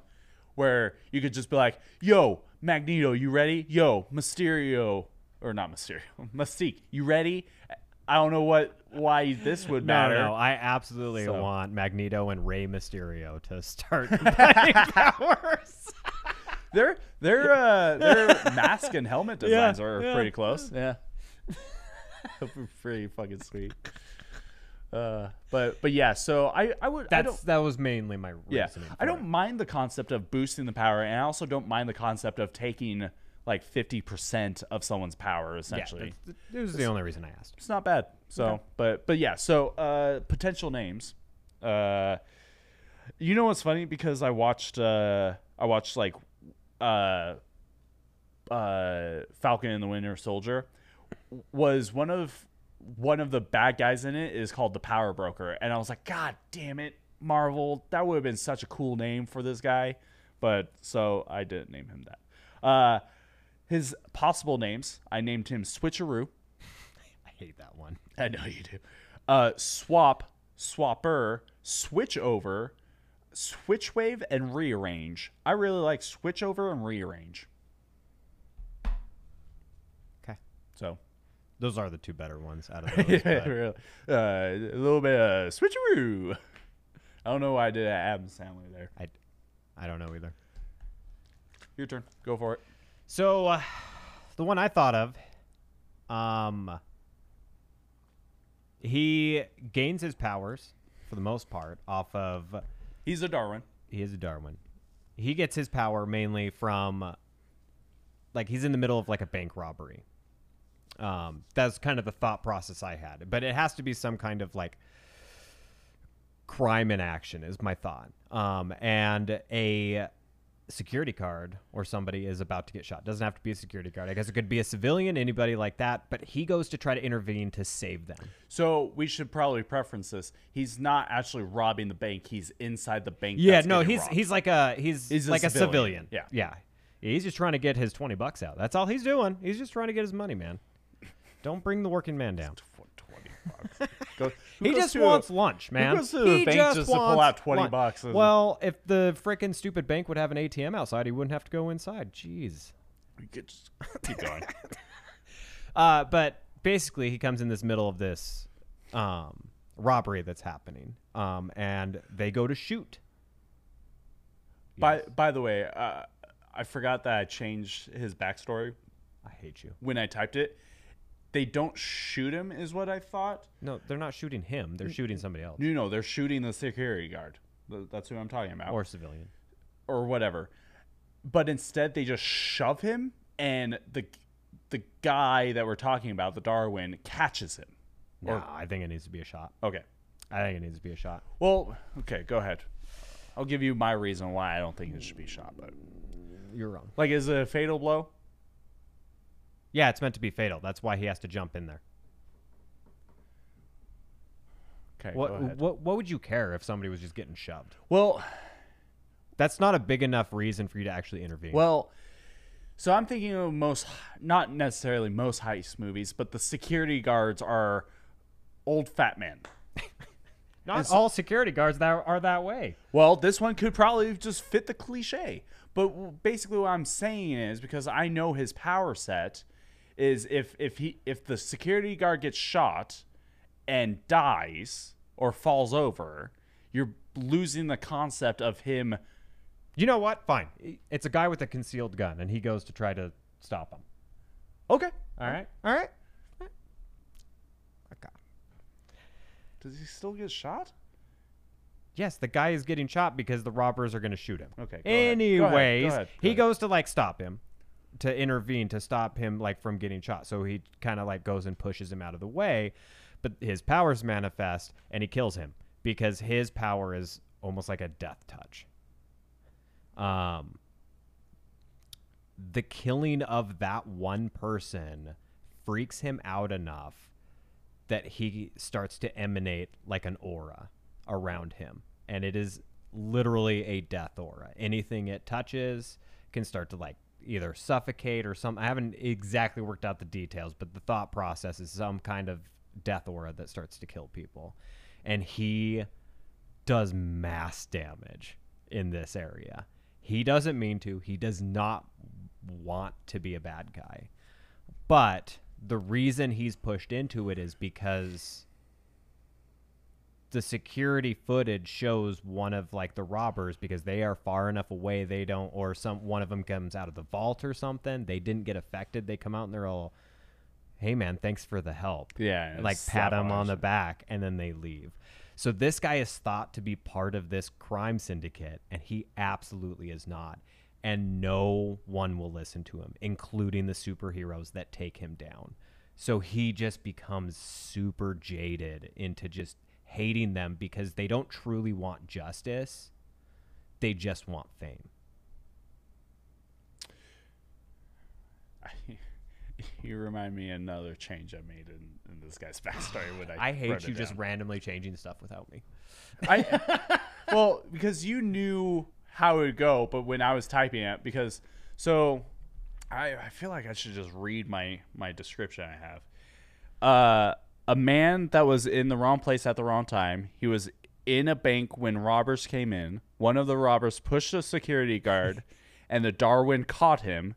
where you could just be like, yo, Magneto, you ready? Yo, Mysterio, or not Mysterio, Mystique, you ready? I don't know why this would matter. No, I absolutely want Magneto and Rey Mysterio to start fighting powers. Their mask and helmet designs are pretty close. Yeah, pretty fucking sweet. But yeah, so I would. That was mainly my reasoning. I don't mind the concept of boosting the power, and I also don't mind the concept of taking like 50% of someone's power, essentially. Yeah, it was the only reason I asked. It's not bad. So, but yeah. So, potential names. You know what's funny? Because I watched like Falcon and the Winter Soldier. Was one of the bad guys in it is called the Power Broker, and I was like, God damn it, Marvel! That would have been such a cool name for this guy, but so I didn't name him that. His possible names, I named him Switcheroo. I hate that one. I know you do. Swap, Swapper, Switch Over, Switch Wave, and Rearrange. I really like Switch Over and Rearrange. Okay. So those are the two better ones out of those. Yeah, a little bit of Switcheroo. I don't know why I did an Adam Sandler there. I don't know either. Your turn. Go for it. So, the one I thought of, he gains his powers, for the most part, off of... He's a Darwin. He is a Darwin. He gets his power mainly from, like, he's in the middle of, like, a bank robbery. That's kind of the thought process I had. But it has to be some kind of, like, crime in action is my thought. And a security guard or somebody is about to get shot. Doesn't have to be a security guard. I guess it could be a civilian, anybody like that, but he goes to try to intervene to save them. So we should probably preference this. He's not actually robbing the bank. He's inside the bank. Yeah, no, he's like a civilian. Yeah. He's just trying to get his $20 out. That's all he's doing. He's just trying to get his money, man. Don't bring the working man down. $20. He just wants lunch, man. He goes to the bank just to pull out $20. Well, if the frickin' stupid bank would have an ATM outside, he wouldn't have to go inside. Jeez. We could just keep going. But basically, he comes in this middle of this robbery that's happening, and they go to shoot. By the way, I forgot that I changed his backstory. I hate you. When I typed it. They don't shoot him, is what I thought. No, they're not shooting him. They're shooting somebody else. No, they're shooting the security guard. That's who I'm talking about. Or civilian. Or whatever. But instead, they just shove him, and the guy that we're talking about, the Darwin, catches him. No, I think it needs to be a shot. Okay. I think it needs to be a shot. Well, okay, go ahead. I'll give you my reason why I don't think it should be shot, but you're wrong. Like, is it a fatal blow? Yeah, it's meant to be fatal. That's why he has to jump in there. Okay, go ahead. What would you care if somebody was just getting shoved? Well, that's not a big enough reason for you to actually intervene. Well, so I'm thinking of not necessarily most heist movies, but the security guards are old fat men. Not all security guards that are that way. Well, this one could probably just fit the cliche. But basically what I'm saying is, because I know his power set, is if the security guard gets shot and dies or falls over, you're losing the concept of him. You know what? Fine. It's a guy with a concealed gun, and he goes to try to stop him. Okay. All right. Okay. Does he still get shot? Yes, the guy is getting shot because the robbers are going to shoot him. Okay. Anyways, he goes to like stop him, to intervene, to stop him like from getting shot. So he kind of like goes and pushes him out of the way. But his powers manifest and he kills him because his power is almost like a death touch. The killing of that one person freaks him out enough that he starts to emanate like an aura around him. And it is literally a death aura. Anything it touches can start to like either suffocate or some. I haven't exactly worked out the details, but the thought process is some kind of death aura that starts to kill people. And he does mass damage in this area. He doesn't mean to. He does not want to be a bad guy. But the reason he's pushed into it is because the security footage shows one of like the robbers, because they are far enough away. They don't, or one of them comes out of the vault or something. They didn't get affected. They come out and they're all, "Hey man, thanks for the help." Yeah. Like pat him on the back and then they leave. So this guy is thought to be part of this crime syndicate and he absolutely is not. And no one will listen to him, including the superheroes that take him down. So he just becomes super jaded into just hating them because they don't truly want justice. They just want fame. You remind me of another change I made in this guy's backstory. I hate you just randomly changing stuff without me. Well, because you knew how it would go, but when I was typing it, because I feel like I should just read my description I have. A man that was in the wrong place at the wrong time. He was in a bank when robbers came in. One of the robbers pushed a security guard, and the Darwin caught him.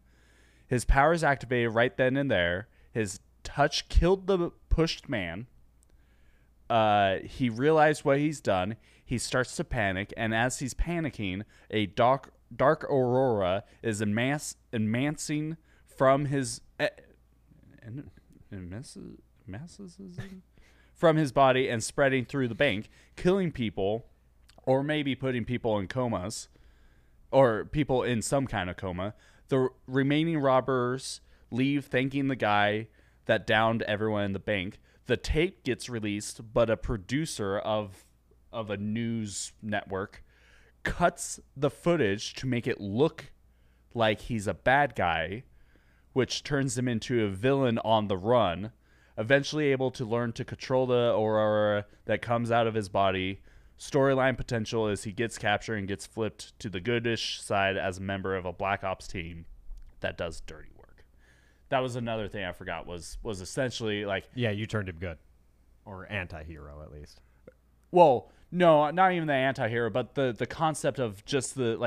His powers activated right then and there. His touch killed the pushed man. He realized what he's done. He starts to panic, and as he's panicking, a dark aurora is emancing from his... from his body and spreading through the bank, killing people, or maybe putting people in comas, or people in some kind of coma. The remaining robbers leave, thanking the guy that downed everyone in the bank. The tape gets released, but a producer of a news network cuts the footage to make it look like he's a bad guy, which turns him into a villain on the run, eventually able to learn to control the aurora that comes out of his body. Storyline potential is he gets captured and gets flipped to the goodish side as a member of a Black Ops team that does dirty work. That was another thing I forgot was essentially like... Yeah, you turned him good. Or anti-hero, at least. Well, no, not even the anti-hero, but the concept of just the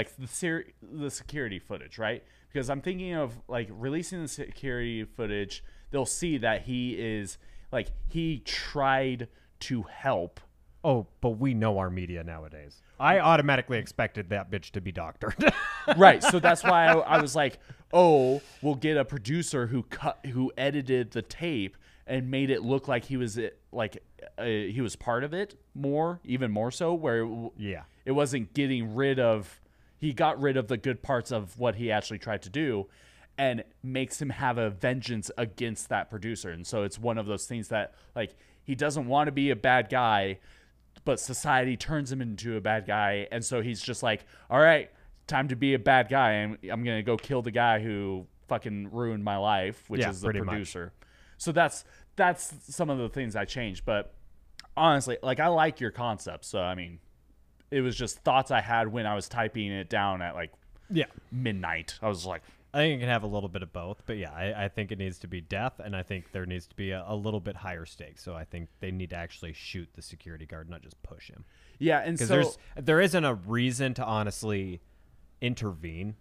security footage, right? Because I'm thinking of like releasing the security footage, they'll see that he is like he tried to help. Oh, but we know our media nowadays. I automatically expected that bitch to be doctored. Right, so that's why I was like, "Oh, we'll get a producer who edited the tape and made it look like he was he was part of it more, even more so, where it wasn't getting rid of. He got rid of the good parts of what he actually tried to do, and makes him have a vengeance against that producer. And so it's one of those things that, like, he doesn't want to be a bad guy, but society turns him into a bad guy. And so he's just like, all right, time to be a bad guy. I'm going to go kill the guy who fucking ruined my life, which is the producer. Much. So that's some of the things I changed. But honestly, like, I like your concept. So, I mean, it was just thoughts I had when I was typing it down at midnight. I was like, I think it can have a little bit of both, but I think it needs to be death, and I think there needs to be a little bit higher stakes. So I think they need to actually shoot the security guard, not just push him. Yeah, and so there isn't a reason to honestly intervene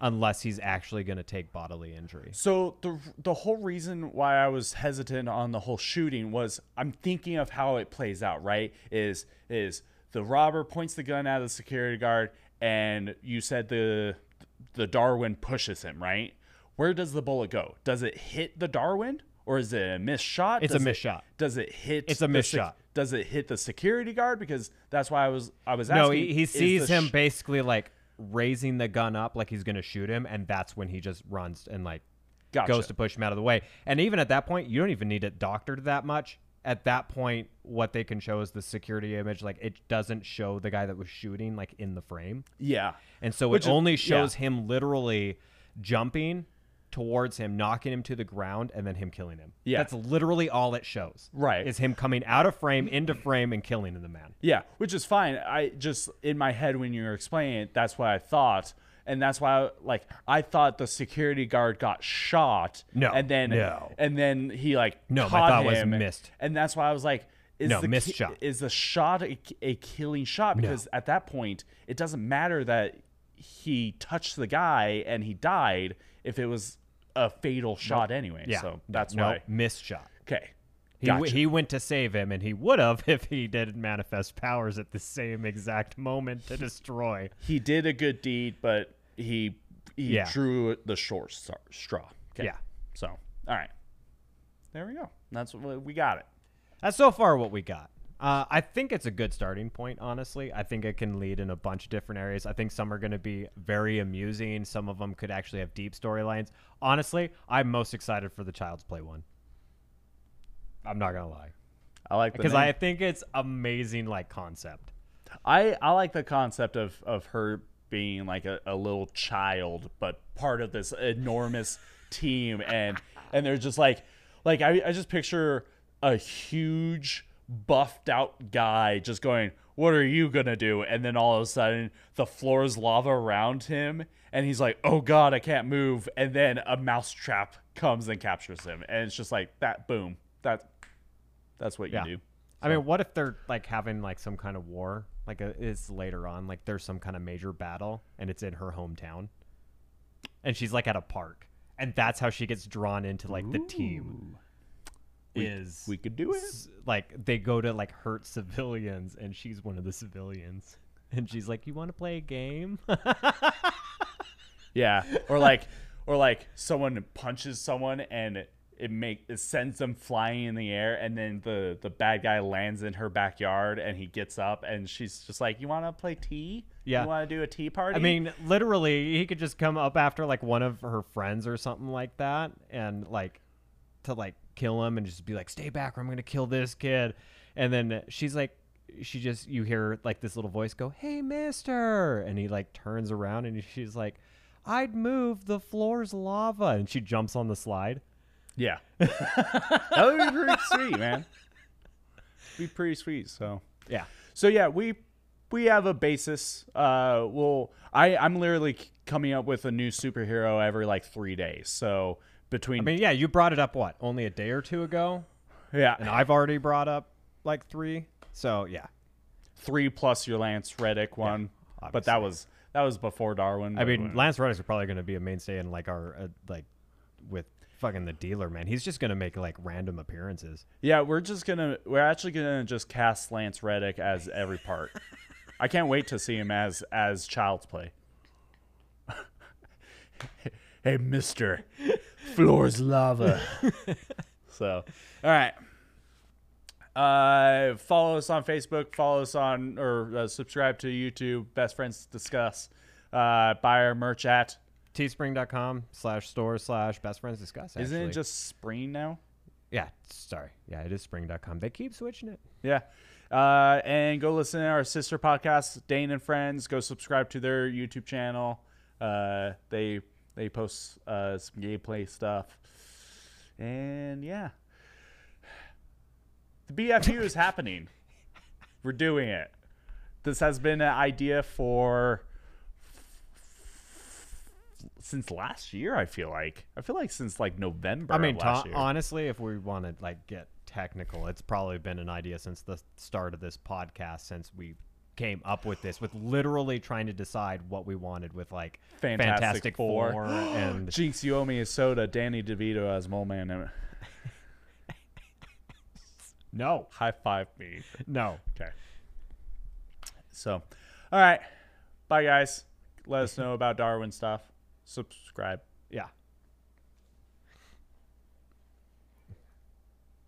unless he's actually going to take bodily injury. So the whole reason why I was hesitant on the whole shooting was I'm thinking of how it plays out. Right? Is the robber points the gun at the security guard, and you said the Darwin pushes him, right? Where does the bullet go? Does it hit the Darwin, or is it a missed shot? It's a missed shot. Does it hit? It's a missed shot. Does it hit the security guard? Because that's why I was asking. No, he sees him basically like raising the gun up, like he's going to shoot him, and that's when he just runs and like goes to push him out of the way. And even at that point, you don't even need it doctored that much. At that point, what they can show is the security image. Like, it doesn't show the guy that was shooting, like, in the frame. Yeah. And so it only shows him literally jumping towards him, knocking him to the ground, and then him killing him. Yeah. That's literally all it shows. Right. Is him coming out of frame, into frame, and killing the man. Yeah, which is fine. I just, in my head, when you were explaining it, that's what I thought. And that's why, like, I thought the security guard got shot. No, and then he like caught him. Was missed. And that's why I was like, is the shot a killing shot? Because at that point, it doesn't matter that he touched the guy and he died if it was a fatal shot anyway. Yeah. So that's why missed shot. Okay. He went to save him, and he would have if he didn't manifest powers at the same exact moment to destroy. He did a good deed, but he drew the short straw. Okay. Yeah. So, all right. There we go. That's what we got. That's so far what we got. I think it's a good starting point, honestly. I think it can lead in a bunch of different areas. I think some are going to be very amusing. Some of them could actually have deep storylines. Honestly, I'm most excited for the Child's Play one. I'm not gonna lie, I like because I think it's amazing. Like concept, I like the concept of her being like a little child, but part of this enormous team, and they're just like I just picture a huge buffed out guy just going, "What are you gonna do?" And then all of a sudden, the floor is lava around him, and he's like, "Oh God, I can't move!" And then a mousetrap comes and captures him, and it's just like that. Boom. That's what you do. So. I mean, what if they're like having like some kind of war? Like it's later on, like there's some kind of major battle and it's in her hometown and she's like at a park, and that's how she gets drawn into like the team. We could do it. Like they go to like hurt civilians and she's one of the civilians and she's like, "You want to play a game?" Yeah. Or like someone punches someone and it sends them flying in the air, and then the bad guy lands in her backyard, and he gets up, and she's just like, "You want to play tea? Yeah. You want to do a tea party?" I mean, literally, he could just come up after like one of her friends or something like that, and like to like kill him, and just be like, "Stay back, or I'm gonna kill this kid." And then she's like, you hear like this little voice go, "Hey, mister," and he like turns around, and she's like, "I'd move. The floor's lava," and she jumps on the slide. Yeah. That would be pretty sweet, man. Be pretty sweet. So yeah. So yeah, we have a basis. I'm literally coming up with a new superhero every like 3 days. So between, I mean, yeah, you brought it up what, only a day or two ago? Yeah. And I've already brought up like three. So yeah. Three plus your Lance Reddick one. Yeah, but that was before Darwin. I mean, Lance Reddick's probably gonna be a mainstay in like our with fucking the dealer, man. He's just gonna make like random appearances. Yeah, we're actually gonna just cast Lance Reddick as every part. I can't wait to see him as Child's Play. Hey, mister, floor's lava. So, all right. Follow us on Facebook. Follow us on, or subscribe to YouTube, Best Friends Discuss. Buy our merch at teespring.com/store/bestfriendsdiscuss. Isn't it just Spring now? Yeah, sorry. Yeah, it is spring.com. They keep switching it. Yeah. And go listen to our sister podcast, Dane and Friends. Go subscribe to their YouTube channel. They post some gameplay stuff. And yeah. The BFU is happening. We're doing it. This has been an idea for since last year, I feel like. I feel like since like November. I mean, of last year. Honestly, if we want to like get technical, it's probably been an idea since the start of this podcast, since we came up with this, with literally trying to decide what we wanted with like Fantastic Four and Jinx, you owe me a soda, Danny DeVito as Mole Man. No. High five me. No. Okay. So, all right. Bye, guys. Let us know about Darwin stuff. Subscribe. Yeah.